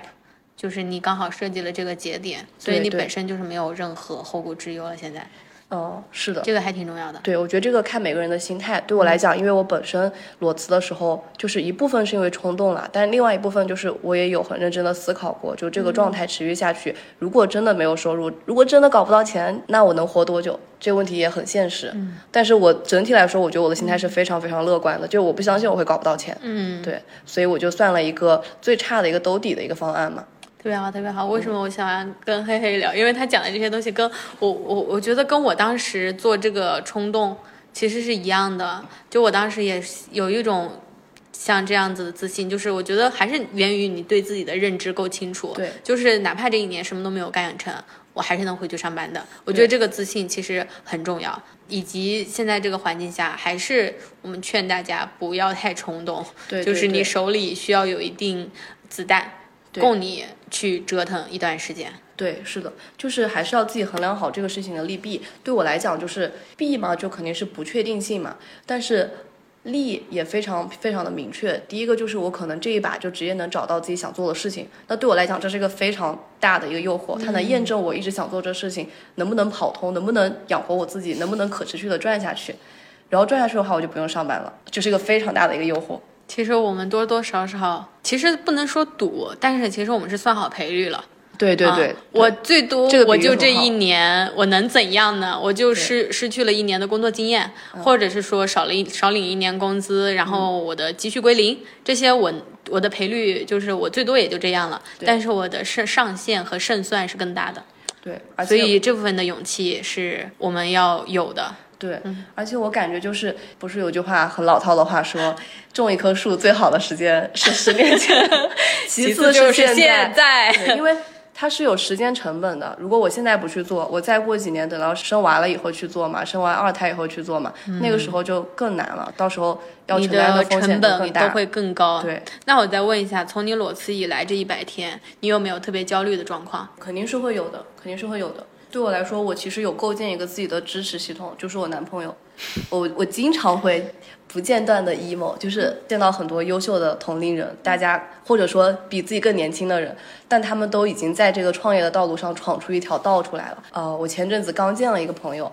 就是你刚好设计了这个节点，所以你本身就是没有任何后顾之忧了现在。哦，是的，这个还挺重要的。对，我觉得这个看每个人的心态。对我来讲、嗯、因为我本身裸辞的时候就是一部分是因为冲动了，但另外一部分就是我也有很认真的思考过，就这个状态持续下去、嗯、如果真的没有收入，如果真的搞不到钱，那我能活多久，这个问题也很现实、嗯、但是我整体来说我觉得我的心态是非常非常乐观的，就我不相信我会搞不到钱。嗯，对，所以我就算了一个最差的一个兜底的一个方案嘛。特别好，特别好。为什么我想要跟黑黑聊？因为他讲的这些东西跟我我我觉得跟我当时做这个冲动其实是一样的。就我当时也有一种像这样子的自信，就是我觉得还是源于你对自己的认知够清楚。对，就是哪怕这一年什么都没有干成，我还是能回去上班的。我觉得这个自信其实很重要，以及现在这个环境下，还是我们劝大家不要太冲动。对，就是你手里需要有一定子弹。供你去折腾一段时间。对，是的，就是还是要自己衡量好这个事情的利弊。对我来讲，就是弊嘛，就肯定是不确定性嘛，但是利也非常非常的明确。第一个就是我可能这一把就直接能找到自己想做的事情，那对我来讲这是一个非常大的一个诱惑，它能验证我一直想做这事情能不能跑通，能不能养活我自己，能不能可持续的赚下去，然后赚下去的话我就不用上班了，这是一个非常大的一个诱惑。其实我们多多少少，其实不能说赌，但是其实我们是算好赔率了。对对 对,、啊、对，我最多、这个、我就这一年我能怎样呢？我就失失去了一年的工作经验，或者是说少了一少领一年工资，然后我的积蓄归零，嗯、这些我我的赔率就是我最多也就这样了。但是我的上上限和胜算是更大的。对，而且所以这部分的勇气是我们要有的。对，而且我感觉就是不是有句话很老套的话说，种一棵树最好的时间是十年前，其次就是现在，因为它是有时间成本的。如果我现在不去做，我再过几年等到生娃了以后去做嘛，生完二胎以后去做嘛、嗯、那个时候就更难了，到时候要承担的风险都更大，你的成本都会更高。对，那我再问一下，从你裸辞以来这一百天，你有没有特别焦虑的状况？肯定是会有的，肯定是会有的。对我来说，我其实有构建一个自己的支持系统，就是我男朋友。我我经常会不间断的 emo， 就是见到很多优秀的同龄人，大家或者说比自己更年轻的人，但他们都已经在这个创业的道路上闯出一条道出来了。呃，我前阵子刚见了一个朋友，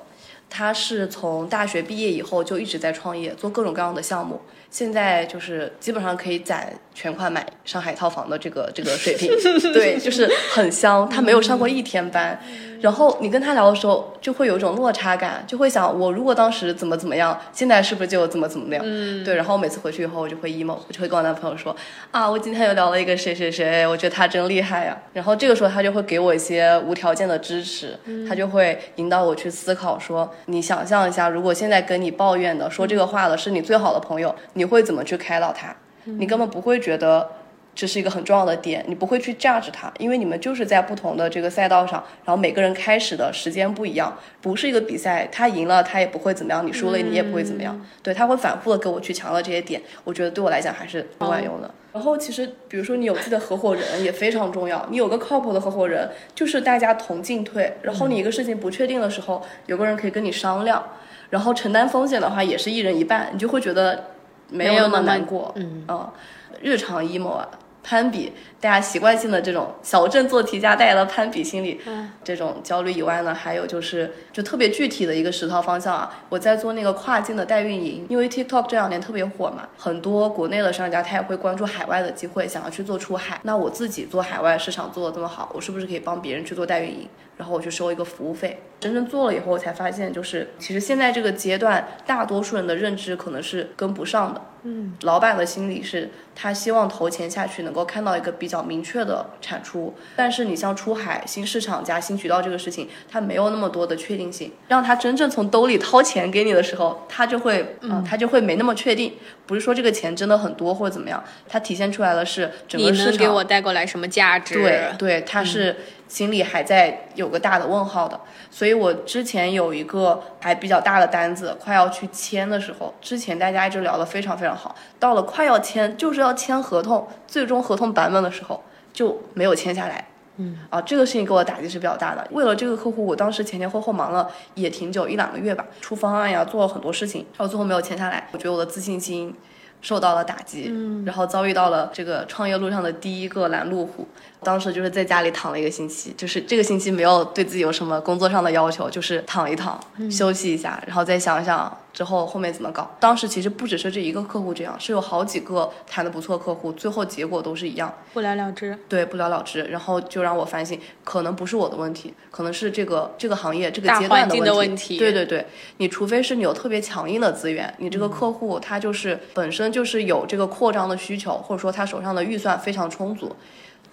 他是从大学毕业以后就一直在创业，做各种各样的项目，现在就是基本上可以攒全款买上海套房的这个这个水平。对，就是很香，他没有上过一天班。然后你跟他聊的时候就会有一种落差感，就会想我如果当时怎么怎么样，现在是不是就怎么怎么样。嗯，对。然后每次回去以后我就会 emo， 我就会跟我男朋友说啊，我今天又聊了一个谁谁谁，我觉得他真厉害呀、啊。然后这个时候他就会给我一些无条件的支持、嗯、他就会引导我去思考说，你想象一下，如果现在跟你抱怨的说这个话的是你最好的朋友，你会怎么去开导他？你根本不会觉得这是一个很重要的点，你不会去 judge 他，因为你们就是在不同的这个赛道上，然后每个人开始的时间不一样，不是一个比赛，他赢了他也不会怎么样，你输了你也不会怎么样、嗯、对，他会反复的给我去强调这些点，我觉得对我来讲还是蛮管用的、哦、然后其实比如说你有自己的合伙人也非常重要，你有个靠谱的合伙人，就是大家同进退，然后你一个事情不确定的时候、嗯、有个人可以跟你商量，然后承担风险的话也是一人一半，你就会觉得没有那么难过。嗯啊、嗯，日常 emo 啊，攀比，大家习惯性的这种小镇做题家带来的攀比心理、嗯、这种焦虑以外呢，还有就是就特别具体的一个实操方向啊，我在做那个跨境的代运营，因为 TikTok 这两年特别火嘛，很多国内的商家他也会关注海外的机会，想要去做出海，那我自己做海外市场做的这么好，我是不是可以帮别人去做代运营，然后我去收一个服务费。真正做了以后我才发现，就是其实现在这个阶段大多数人的认知可能是跟不上的。嗯，老板的心理是他希望投钱下去能够看到一个比较明确的产出，但是你像出海新市场加新渠道这个事情，他没有那么多的确定性，让他真正从兜里掏钱给你的时候，他就会、嗯呃、他就会没那么确定，不是说这个钱真的很多或者怎么样，他体现出来的是整个市场你能给我带过来什么价值，对对，他是、嗯心里还在有个大的问号的。所以我之前有一个还比较大的单子快要去签的时候，之前大家一直聊得非常非常好，到了快要签就是要签合同最终合同版本的时候就没有签下来。嗯啊，这个事情给我打击是比较大的。为了这个客户，我当时前前后后忙了也挺久，一两个月吧，出方案呀，做了很多事情，到最后没有签下来，我觉得我的自信心受到了打击、嗯、然后遭遇到了这个创业路上的第一个拦路虎。当时就是在家里躺了一个星期，就是这个星期没有对自己有什么工作上的要求，就是躺一躺、嗯、休息一下，然后再想想之后后面怎么搞。当时其实不只是这一个客户这样，是有好几个谈的不错客户，最后结果都是一样，不了了之。对，不了了之。然后就让我反省，可能不是我的问题，可能是这个这个行业这个阶段的问题，大环境的问题。对对对，你除非是你有特别强硬的资源，你这个客户他就是、嗯、本身就是有这个扩张的需求，或者说他手上的预算非常充足，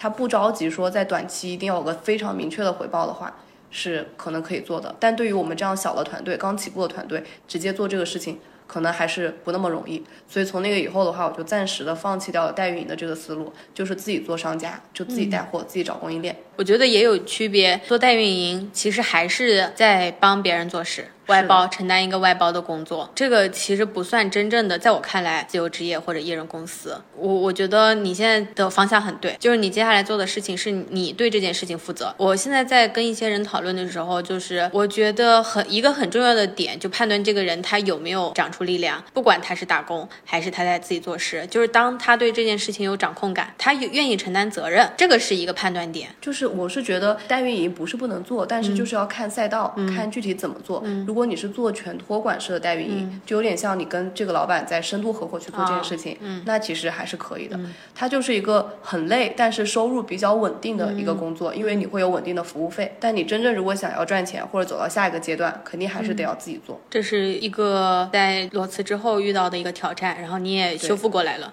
他不着急说在短期一定要有个非常明确的回报的话，是可能可以做的。但对于我们这样小的团队，刚起步的团队，直接做这个事情可能还是不那么容易。所以从那个以后的话，我就暂时的放弃掉了代运营的这个思路，就是自己做商家，就自己带货、嗯、自己找供应链。我觉得也有区别，做代运营其实还是在帮别人做事，外包，承担一个外包的工作，这个其实不算真正的，在我看来自由职业或者艺人公司。我我觉得你现在的方向很对，就是你接下来做的事情是你对这件事情负责。我现在在跟一些人讨论的时候，就是我觉得很一个很重要的点，就判断这个人他有没有长出力量，不管他是打工还是他在自己做事，就是当他对这件事情有掌控感，他愿意承担责任，这个是一个判断点。就是我是觉得代运营不是不能做，但是就是要看赛道、嗯、看具体怎么做、嗯、如果如果你是做全托管式的代运营、嗯、就有点像你跟这个老板在深度合伙去做这件事情、哦嗯、那其实还是可以的、嗯、它就是一个很累但是收入比较稳定的一个工作、嗯、因为你会有稳定的服务费，但你真正如果想要赚钱或者走到下一个阶段，肯定还是得要自己做、嗯、这是一个在裸辞之后遇到的一个挑战，然后你也修复过来了。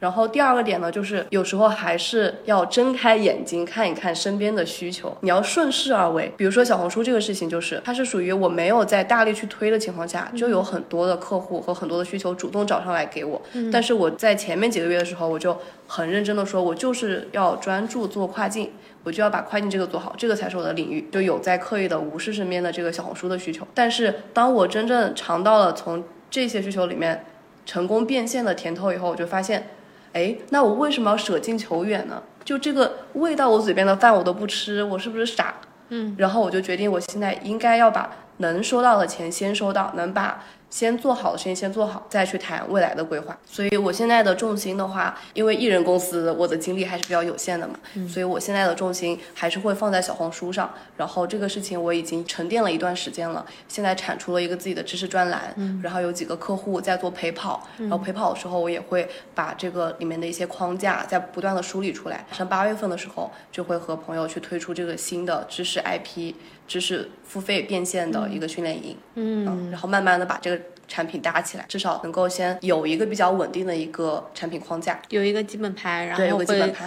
然后第二个点呢，就是有时候还是要睁开眼睛看一看身边的需求，你要顺势而为。比如说小红书这个事情，就是它是属于我没有在大力去推的情况下，就有很多的客户和很多的需求主动找上来给我、嗯、但是我在前面几个月的时候，我就很认真的说，我就是要专注做跨境，我就要把跨境这个做好，这个才是我的领域，就有在刻意的无视身边的这个小红书的需求。但是当我真正尝到了从这些需求里面成功变现的甜头以后，我就发现，哎，那我为什么要舍近求远呢？就这个喂到我嘴边的饭我都不吃，我是不是傻？嗯，然后我就决定，我现在应该要把能收到的钱先收到，能把先做好的事情先做好，再去谈未来的规划。所以我现在的重心的话，因为艺人公司我的精力还是比较有限的嘛、嗯、所以我现在的重心还是会放在小红书上。然后这个事情我已经沉淀了一段时间了，现在产出了一个自己的知识专栏、嗯、然后有几个客户在做陪跑、嗯、然后陪跑的时候我也会把这个里面的一些框架在不断的梳理出来。像八月份的时候就会和朋友去推出这个新的知识 I P 知识付费变现的一个训练营， 嗯, 嗯，然后慢慢的把这个产品搭起来，至少能够先有一个比较稳定的一个产品框架，有一个基本盘，然后会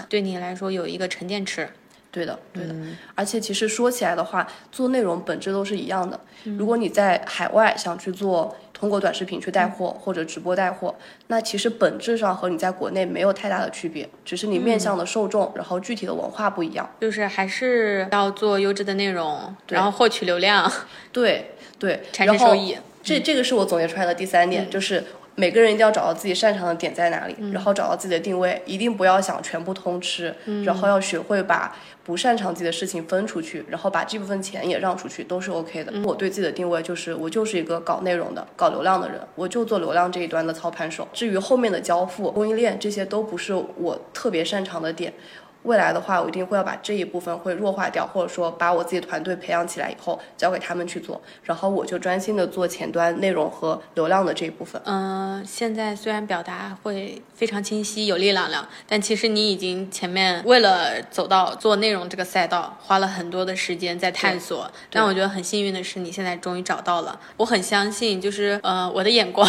对你来说有一个沉淀池。对的对的、嗯、而且其实说起来的话，做内容本质都是一样的、嗯、如果你在海外想去做通过短视频去带货、嗯、或者直播带货，那其实本质上和你在国内没有太大的区别，只是你面向的受众、嗯、然后具体的文化不一样，就是还是要做优质的内容，然后获取流量，对对，产生收益。这这个是我总结出来的第三点、嗯、就是每个人一定要找到自己擅长的点在哪里、嗯、然后找到自己的定位，一定不要想全部通吃、嗯、然后要学会把不擅长自己的事情分出去，然后把这部分钱也让出去，都是 OK 的、嗯、我对自己的定位就是我就是一个搞内容的搞流量的人，我就做流量这一端的操盘手，至于后面的交付供应链这些都不是我特别擅长的点，未来的话我一定会要把这一部分会弱化掉，或者说把我自己团队培养起来以后交给他们去做，然后我就专心的做前端内容和流量的这一部分。嗯、呃，现在虽然表达会非常清晰有力量量，但其实你已经前面为了走到做内容这个赛道花了很多的时间在探索，但我觉得很幸运的是你现在终于找到了。我很相信就是呃我的眼光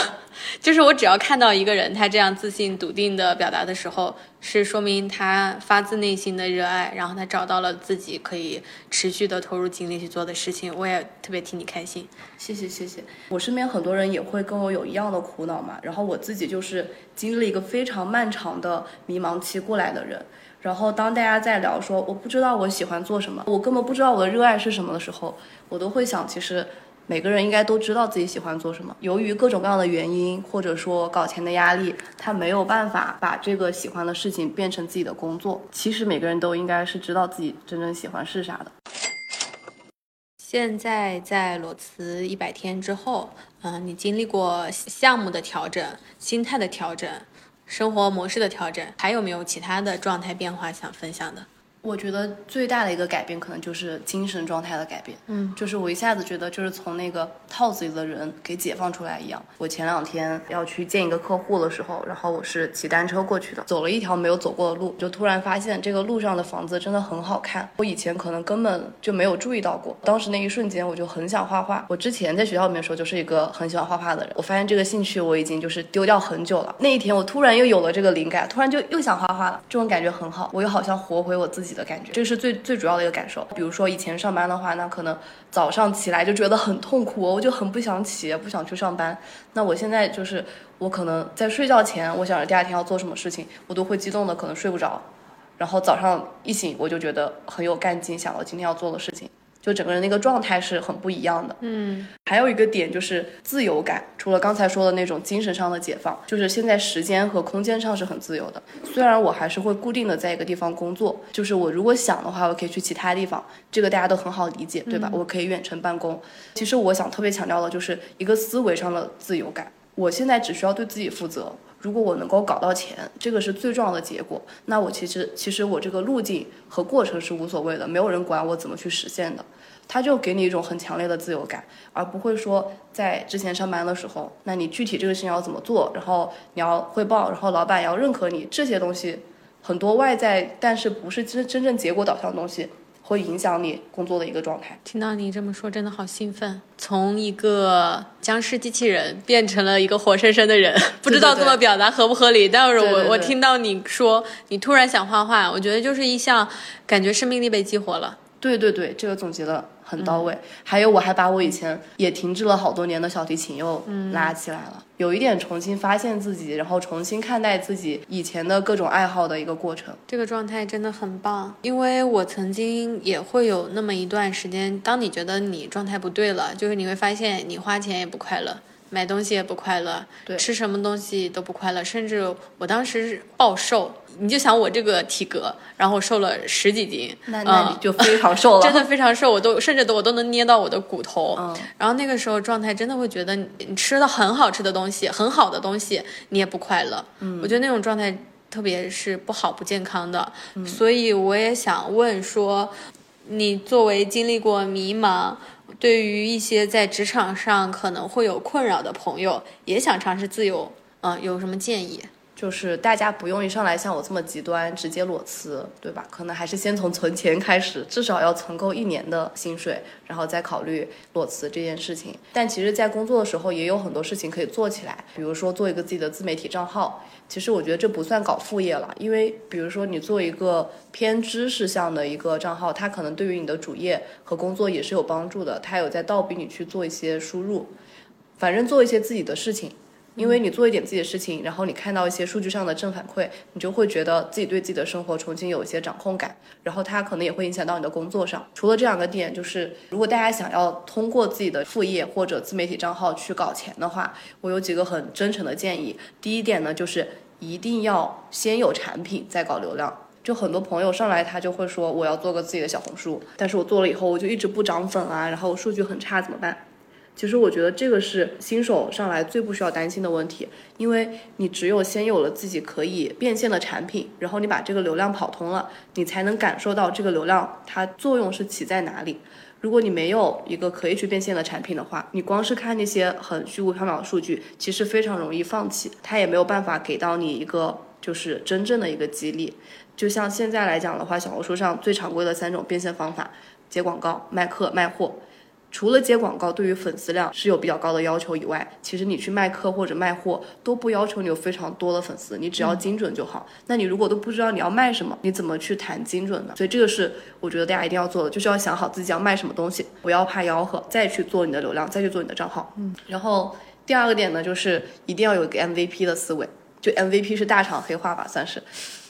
就是我只要看到一个人他这样自信笃定的表达的时候，是说明他发自内心的热爱，然后他找到了自己可以持续的投入精力去做的事情，我也特别替你开心。谢谢谢谢。我身边很多人也会跟我有一样的苦恼嘛，然后我自己就是经历一个非常漫长的迷茫期过来的人，然后当大家在聊说我不知道我喜欢做什么，我根本不知道我的热爱是什么的时候，我都会想其实每个人应该都知道自己喜欢做什么，由于各种各样的原因或者说搞钱的压力，他没有办法把这个喜欢的事情变成自己的工作，其实每个人都应该是知道自己真正喜欢是啥的。现在在裸辞一百天之后、呃、你经历过项目的调整、心态的调整、生活模式的调整，还有没有其他的状态变化想分享的？我觉得最大的一个改变可能就是精神状态的改变，嗯，就是我一下子觉得就是从那个套子里的人给解放出来一样。我前两天要去见一个客户的时候，然后我是骑单车过去的，走了一条没有走过的路，就突然发现这个路上的房子真的很好看，我以前可能根本就没有注意到过。当时那一瞬间我就很想画画，我之前在学校里面说就是一个很喜欢画画的人，我发现这个兴趣我已经就是丢掉很久了。那一天我突然又有了这个灵感，突然就又想画画了，这种感觉很好，我又好像活回我自己的感觉，这是最最主要的一个感受。比如说以前上班的话，那可能早上起来就觉得很痛苦，我就很不想起，不想去上班。那我现在就是，我可能在睡觉前，我想着第二天要做什么事情，我都会激动的，可能睡不着。然后早上一醒，我就觉得很有干劲，想到今天要做的事情。就整个人那个状态是很不一样的。嗯，还有一个点就是自由感，除了刚才说的那种精神上的解放，就是现在时间和空间上是很自由的。虽然我还是会固定的在一个地方工作，就是我如果想的话我可以去其他地方，这个大家都很好理解对吧、嗯、我可以远程办公。其实我想特别强调的就是一个思维上的自由感，我现在只需要对自己负责，如果我能够搞到钱，这个是最重要的结果，那我其实其实我这个路径和过程是无所谓的，没有人管我怎么去实现的，它就给你一种很强烈的自由感，而不会说在之前上班的时候，那你具体这个事情要怎么做，然后你要汇报，然后老板也要认可你，这些东西很多外在但是不是真真正结果导向的东西会影响你工作的一个状态。听到你这么说真的好兴奋，从一个僵尸机器人变成了一个活生生的人。对对对，不知道这么表达合不合理，但是我对对对我听到你说你突然想画画，我觉得就是一项感觉生命力被激活了。对对对，这个总结的很到位、嗯、还有我还把我以前也停滞了好多年的小提琴又拉起来了、嗯、有一点重新发现自己，然后重新看待自己以前的各种爱好的一个过程。这个状态真的很棒，因为我曾经也会有那么一段时间，当你觉得你状态不对了，就是你会发现你花钱也不快乐，买东西也不快乐，吃什么东西都不快乐，甚至我当时暴瘦，你就想我这个体格，然后瘦了十几斤，那那你就非常瘦了、嗯、真的非常瘦，我都甚至都我都能捏到我的骨头、嗯、然后那个时候状态真的会觉得你吃的很好吃的东西，很好的东西你也不快乐、嗯、我觉得那种状态特别是不好不健康的、嗯、所以我也想问说你作为经历过迷茫，对于一些在职场上可能会有困扰的朋友，也想尝试自由，嗯，有什么建议？就是大家不用一上来像我这么极端，直接裸辞，对吧？可能还是先从存钱开始，至少要存够一年的薪水，然后再考虑裸辞这件事情。但其实在工作的时候也有很多事情可以做起来，比如说做一个自己的自媒体账号，其实我觉得这不算搞副业了，因为比如说你做一个偏知识向的一个账号，它可能对于你的主业和工作也是有帮助的，它有在倒逼你去做一些输入，反正做一些自己的事情，因为你做一点自己的事情，然后你看到一些数据上的正反馈，你就会觉得自己对自己的生活重新有一些掌控感，然后它可能也会影响到你的工作上。除了这两个点，就是如果大家想要通过自己的副业或者自媒体账号去搞钱的话，我有几个很真诚的建议。第一点呢，就是一定要先有产品再搞流量。就很多朋友上来他就会说我要做个自己的小红书，但是我做了以后我就一直不涨粉啊，然后数据很差怎么办？其实我觉得这个是新手上来最不需要担心的问题，因为你只有先有了自己可以变现的产品，然后你把这个流量跑通了，你才能感受到这个流量它作用是起在哪里。如果你没有一个可以去变现的产品的话，你光是看那些很虚无缥缈的数据，其实非常容易放弃，它也没有办法给到你一个就是真正的一个激励。就像现在来讲的话，小红书上最常规的三种变现方法，接广告、卖课、卖货。除了接广告对于粉丝量是有比较高的要求以外，其实你去卖课或者卖货都不要求你有非常多的粉丝，你只要精准就好。那你如果都不知道你要卖什么，你怎么去谈精准呢？所以这个是我觉得大家一定要做的，就是要想好自己要卖什么东西，不要怕吆喝，再去做你的流量，再去做你的账号。嗯，然后第二个点呢，就是一定要有一个 M V P 的思维，就 M V P 是大厂黑话吧，算是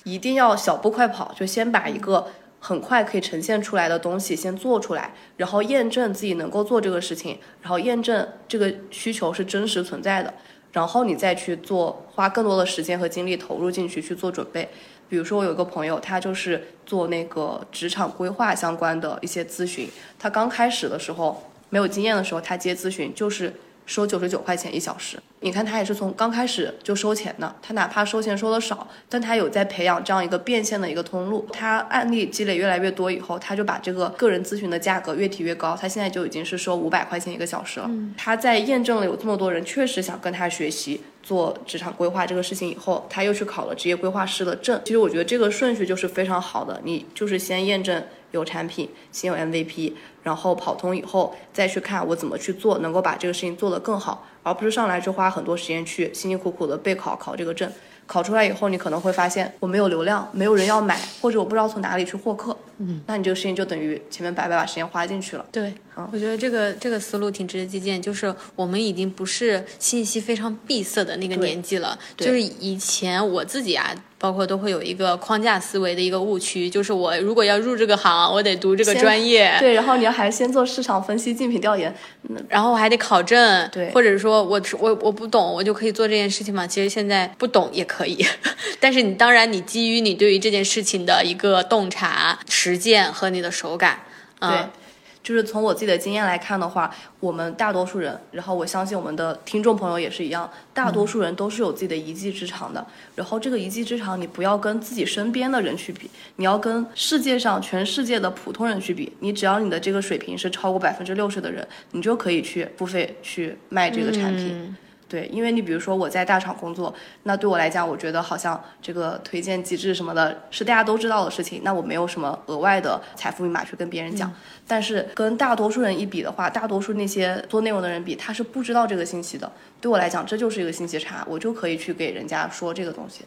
一定要小步快跑，就先把一个很快可以呈现出来的东西先做出来，然后验证自己能够做这个事情，然后验证这个需求是真实存在的，然后你再去做，花更多的时间和精力投入进去去做准备。比如说我有一个朋友，他就是做那个职场规划相关的一些咨询，他刚开始的时候没有经验的时候，他接咨询就是收九十九块钱一小时，你看他也是从刚开始就收钱的，他哪怕收钱收的少，但他有在培养这样一个变现的一个通路。他案例积累越来越多以后，他就把这个个人咨询的价格越提越高，他现在就已经是收五百块钱一个小时了。嗯、他在验证了有这么多人确实想跟他学习做职场规划这个事情以后，他又去考了职业规划师的证。其实我觉得这个顺序就是非常好的，你就是先验证有产品，先有 M V P， 然后跑通以后再去看我怎么去做，能够把这个事情做得更好，而不是上来就花很多时间去辛辛苦苦的备考，考这个证，考出来以后你可能会发现我没有流量，没有人要买，或者我不知道从哪里去获客。嗯，那你这个事情就等于前面白白把时间花进去了。对，嗯、我觉得这个这个思路挺值得借鉴，就是我们已经不是信息非常闭塞的那个年纪了，就是以前我自己啊包括都会有一个框架思维的一个误区，就是我如果要入这个行，我得读这个专业，对，然后你要还先做市场分析、竞品调研，然后我还得考证，对，或者说我我我不懂，我就可以做这件事情嘛？其实现在不懂也可以，但是你当然你基于你对于这件事情的一个洞察、实践和你的手感，嗯、对。就是从我自己的经验来看的话，我们大多数人，然后我相信我们的听众朋友也是一样，大多数人都是有自己的一技之长的。然后这个一技之长，你不要跟自己身边的人去比，你要跟世界上全世界的普通人去比。你只要你的这个水平是超过百分之六十的人，你就可以去付费去卖这个产品。嗯对，因为你比如说我在大厂工作，那对我来讲，我觉得好像这个推荐机制什么的是大家都知道的事情，那我没有什么额外的财富密码去跟别人讲。嗯、但是跟大多数人一比的话，大多数那些做内容的人比，他是不知道这个信息的。对我来讲，这就是一个信息差，我就可以去给人家说这个东西。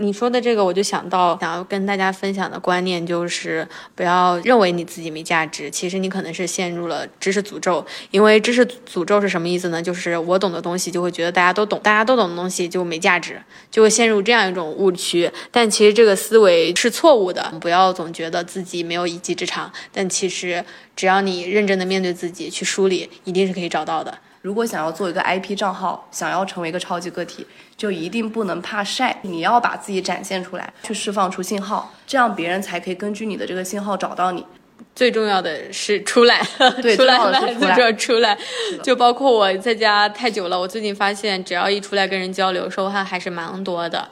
你说的这个，我就想到想要跟大家分享的观念，就是不要认为你自己没价值，其实你可能是陷入了知识诅咒。因为知识诅咒是什么意思呢？就是我懂的东西就会觉得大家都懂，大家都懂的东西就没价值，就会陷入这样一种误区。但其实这个思维是错误的，不要总觉得自己没有一技之长，但其实只要你认真的面对自己，去梳理，一定是可以找到的。如果想要做一个 I P 账号，想要成为一个超级个体，就一定不能怕晒，你要把自己展现出来，去释放出信号，这样别人才可以根据你的这个信号找到你。最重要的是出来，对，出来，最重要出来。就包括我在家太久了，我最近发现，只要一出来跟人交流，收获还是蛮多的。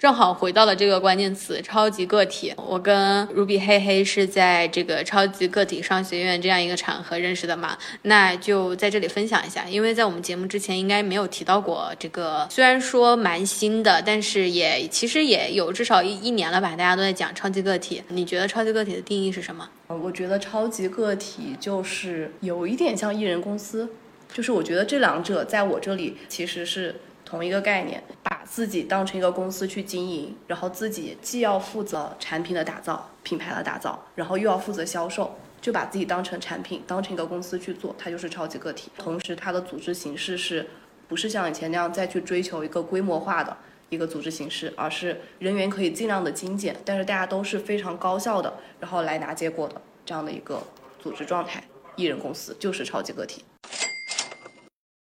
正好回到了这个关键词超级个体，我跟 Ruby 黑黑是在这个超级个体商学院这样一个场合认识的嘛，那就在这里分享一下，因为在我们节目之前应该没有提到过这个，虽然说蛮新的，但是也其实也有至少一一年了吧，大家都在讲超级个体。你觉得超级个体的定义是什么？我觉得超级个体就是有一点像艺人公司，就是我觉得这两者在我这里其实是同一个概念，把自己当成一个公司去经营，然后自己既要负责产品的打造、品牌的打造，然后又要负责销售，就把自己当成产品、当成一个公司去做，它就是超级个体。同时，它的组织形式是不是像以前那样再去追求一个规模化的一个组织形式，而是人员可以尽量的精简，但是大家都是非常高效的，然后来拿结果的这样的一个组织状态。一人公司就是超级个体。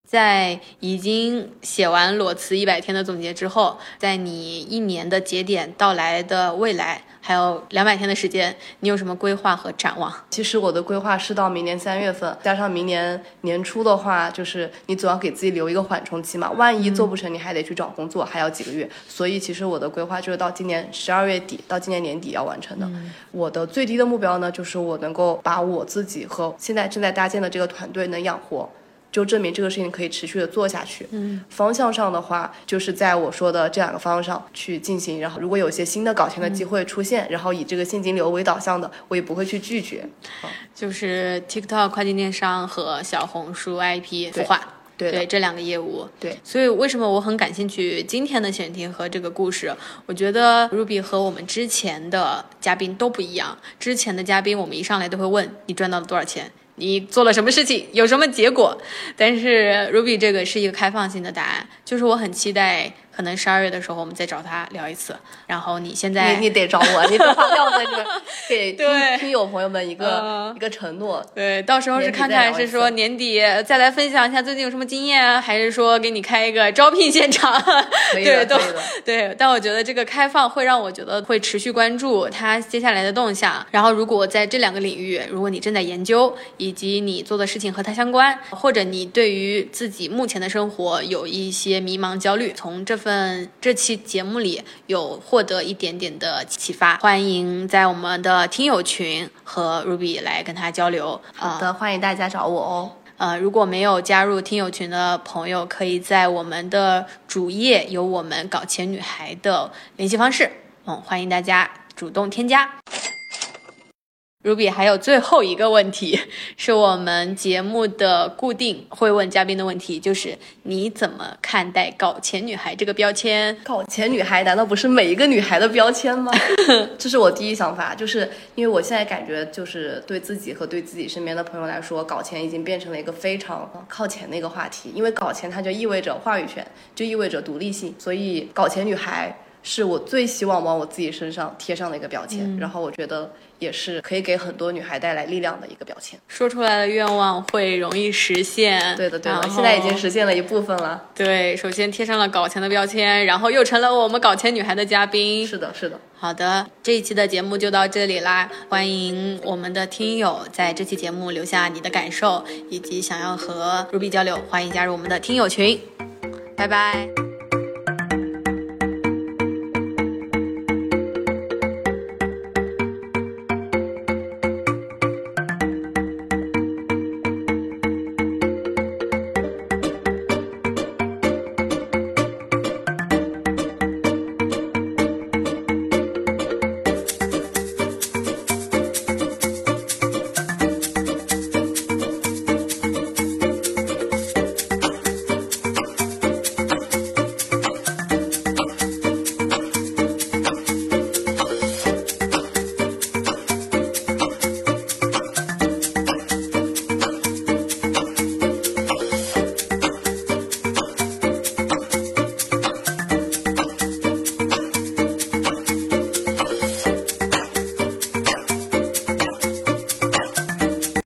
在已经写完裸辞一百天的总结之后，在你一年的节点到来的未来还有两百天的时间，你有什么规划和展望？其实我的规划是到明年三月份，加上明年年初的话，就是你总要给自己留一个缓冲期嘛，万一做不成你还得去找工作，还要几个月。所以其实我的规划就是到今年十二月底到今年年底要完成的、嗯、我的最低的目标呢，就是我能够把我自己和现在正在搭建的这个团队能养活，就证明这个事情可以持续的做下去。嗯，方向上的话，就是在我说的这两个方向上去进行，然后如果有些新的搞钱的机会出现、嗯、然后以这个现金流为导向的，我也不会去拒绝。就是 TikTok 跨境电商和小红书 I P 孵化，对, 对这两个业务。对，所以为什么我很感兴趣今天的选题和这个故事，我觉得 Ruby 和我们之前的嘉宾都不一样。之前的嘉宾我们一上来都会问你赚到了多少钱，你做了什么事情，有什么结果，但是 Ruby 这个是一个开放性的答案，就是我很期待可能十二月的时候我们再找他聊一次。然后你现在 你, 你得找我，你得发掉在这给听听友朋友们一个、呃、一个承诺。对，到时候是看看是说年底再来分享一下最近有什么经验，还是说给你开一个招聘现场。对对对，但我觉得这个开放会让我觉得会持续关注他接下来的动向。然后如果在这两个领域，如果你正在研究以及你做的事情和它相关，或者你对于自己目前的生活有一些迷茫焦虑，从这份这期节目里有获得一点点的启发，欢迎在我们的听友群和 Ruby 来跟他交流。好的、呃、欢迎大家找我哦。呃，如果没有加入听友群的朋友，可以在我们的主页有我们搞钱女孩的联系方式，嗯，欢迎大家主动添加。Ruby 还有最后一个问题，是我们节目的固定会问嘉宾的问题，就是你怎么看待搞钱女孩这个标签？搞钱女孩难道不是每一个女孩的标签吗？这是我第一想法，就是因为我现在感觉就是对自己和对自己身边的朋友来说，搞钱已经变成了一个非常靠前的一个话题，因为搞钱它就意味着话语权，就意味着独立性，所以搞钱女孩是我最希望往我自己身上贴上的一个标签、嗯、然后我觉得也是可以给很多女孩带来力量的一个标签。说出来的愿望会容易实现。对的对的，现在已经实现了一部分了。对，首先贴上了搞钱的标签，然后又成了我们搞钱女孩的嘉宾。是的是的。好的，这一期的节目就到这里啦，欢迎我们的听友在这期节目留下你的感受，以及想要和 Ruby 交流，欢迎加入我们的听友群。拜拜。